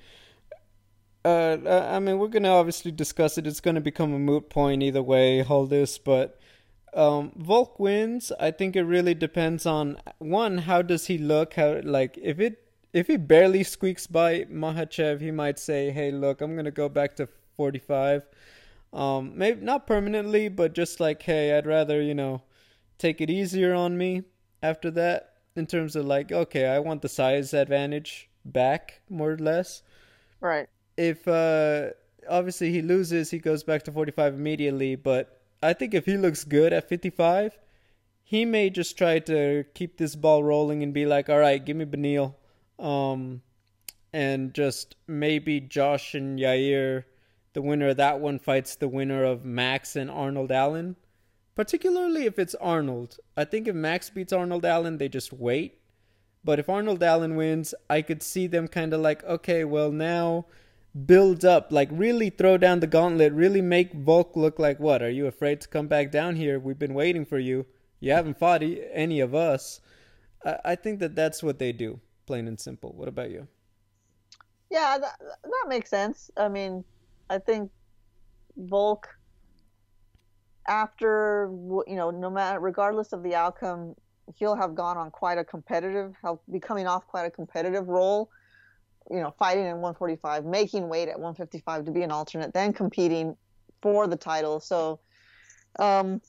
Uh, I mean, we're gonna obviously discuss it. It's gonna become a moot point either way. Hold this, but. Um, Volk wins. I think it really depends on, one, how does he look? How, like, if it if he barely squeaks by Makhachev, he might say, hey, look, I'm going to go back to forty-five. Um, maybe not permanently, but just like, hey, I'd rather, you know, take it easier on me after that in terms of like, okay, I want the size advantage back, more or less. Right. If, uh, obviously he loses, he goes back to forty-five immediately, but I think if he looks good at fifty-five, he may just try to keep this ball rolling and be like, all right, give me Beneil. Um, and just maybe Josh and Yair, the winner of that one, fights the winner of Max and Arnold Allen. Particularly if it's Arnold. I think if Max beats Arnold Allen, they just wait. But if Arnold Allen wins, I could see them kind of like, okay, well now build up, like really throw down the gauntlet, really make Volk look like, what, are you afraid to come back down here? We've been waiting for you. You haven't fought any of us. I, I think that that's what they do, plain and simple. What about you? Yeah, that, that makes sense. I mean, I think Volk, after, you know, no matter, regardless of the outcome, he'll have gone on quite a competitive, he'll be coming off quite a competitive role, you know, fighting in one forty-five, making weight at one fifty-five to be an alternate, then competing for the title. So, um,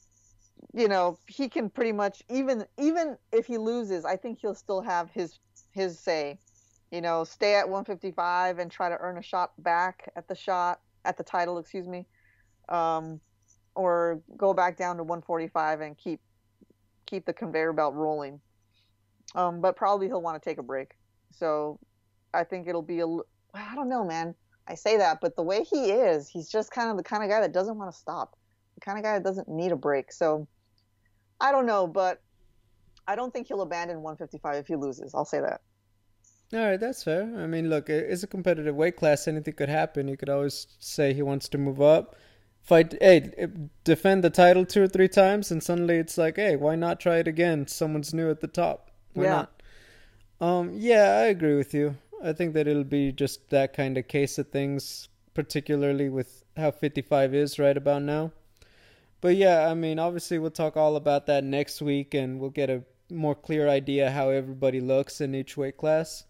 you know, he can pretty much, even, even if he loses, I think he'll still have his, his say, you know, stay at one fifty-five and try to earn a shot back at the shot at the title, excuse me. Um, or go back down to one forty-five and keep, keep the conveyor belt rolling. Um, but probably he'll want to take a break. So I think it'll be a, I don't know, man. I say that, but the way he is, he's just kind of the kind of guy that doesn't want to stop. The kind of guy that doesn't need a break. So I don't know, but I don't think he'll abandon one fifty-five if he loses. I'll say that. All right, that's fair. I mean, look, it's a competitive weight class. Anything could happen. You could always say he wants to move up, fight, hey, defend the title two or three times, and suddenly it's like, hey, why not try it again? Someone's new at the top. Why yeah. not? Um, yeah, I agree with you. I think that it'll be just that kind of case of things, particularly with how fifty-five is right about now. But yeah, I mean, obviously we'll talk all about that next week, and we'll get a more clear idea how everybody looks in each weight class.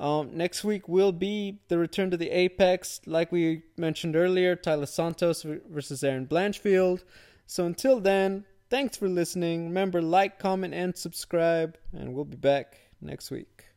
Um, next week will be the return to the Apex, like we mentioned earlier, Tyler Santos versus Aaron Blanchfield. So until then, thanks for listening. Remember, like, comment, and subscribe, and we'll be back next week.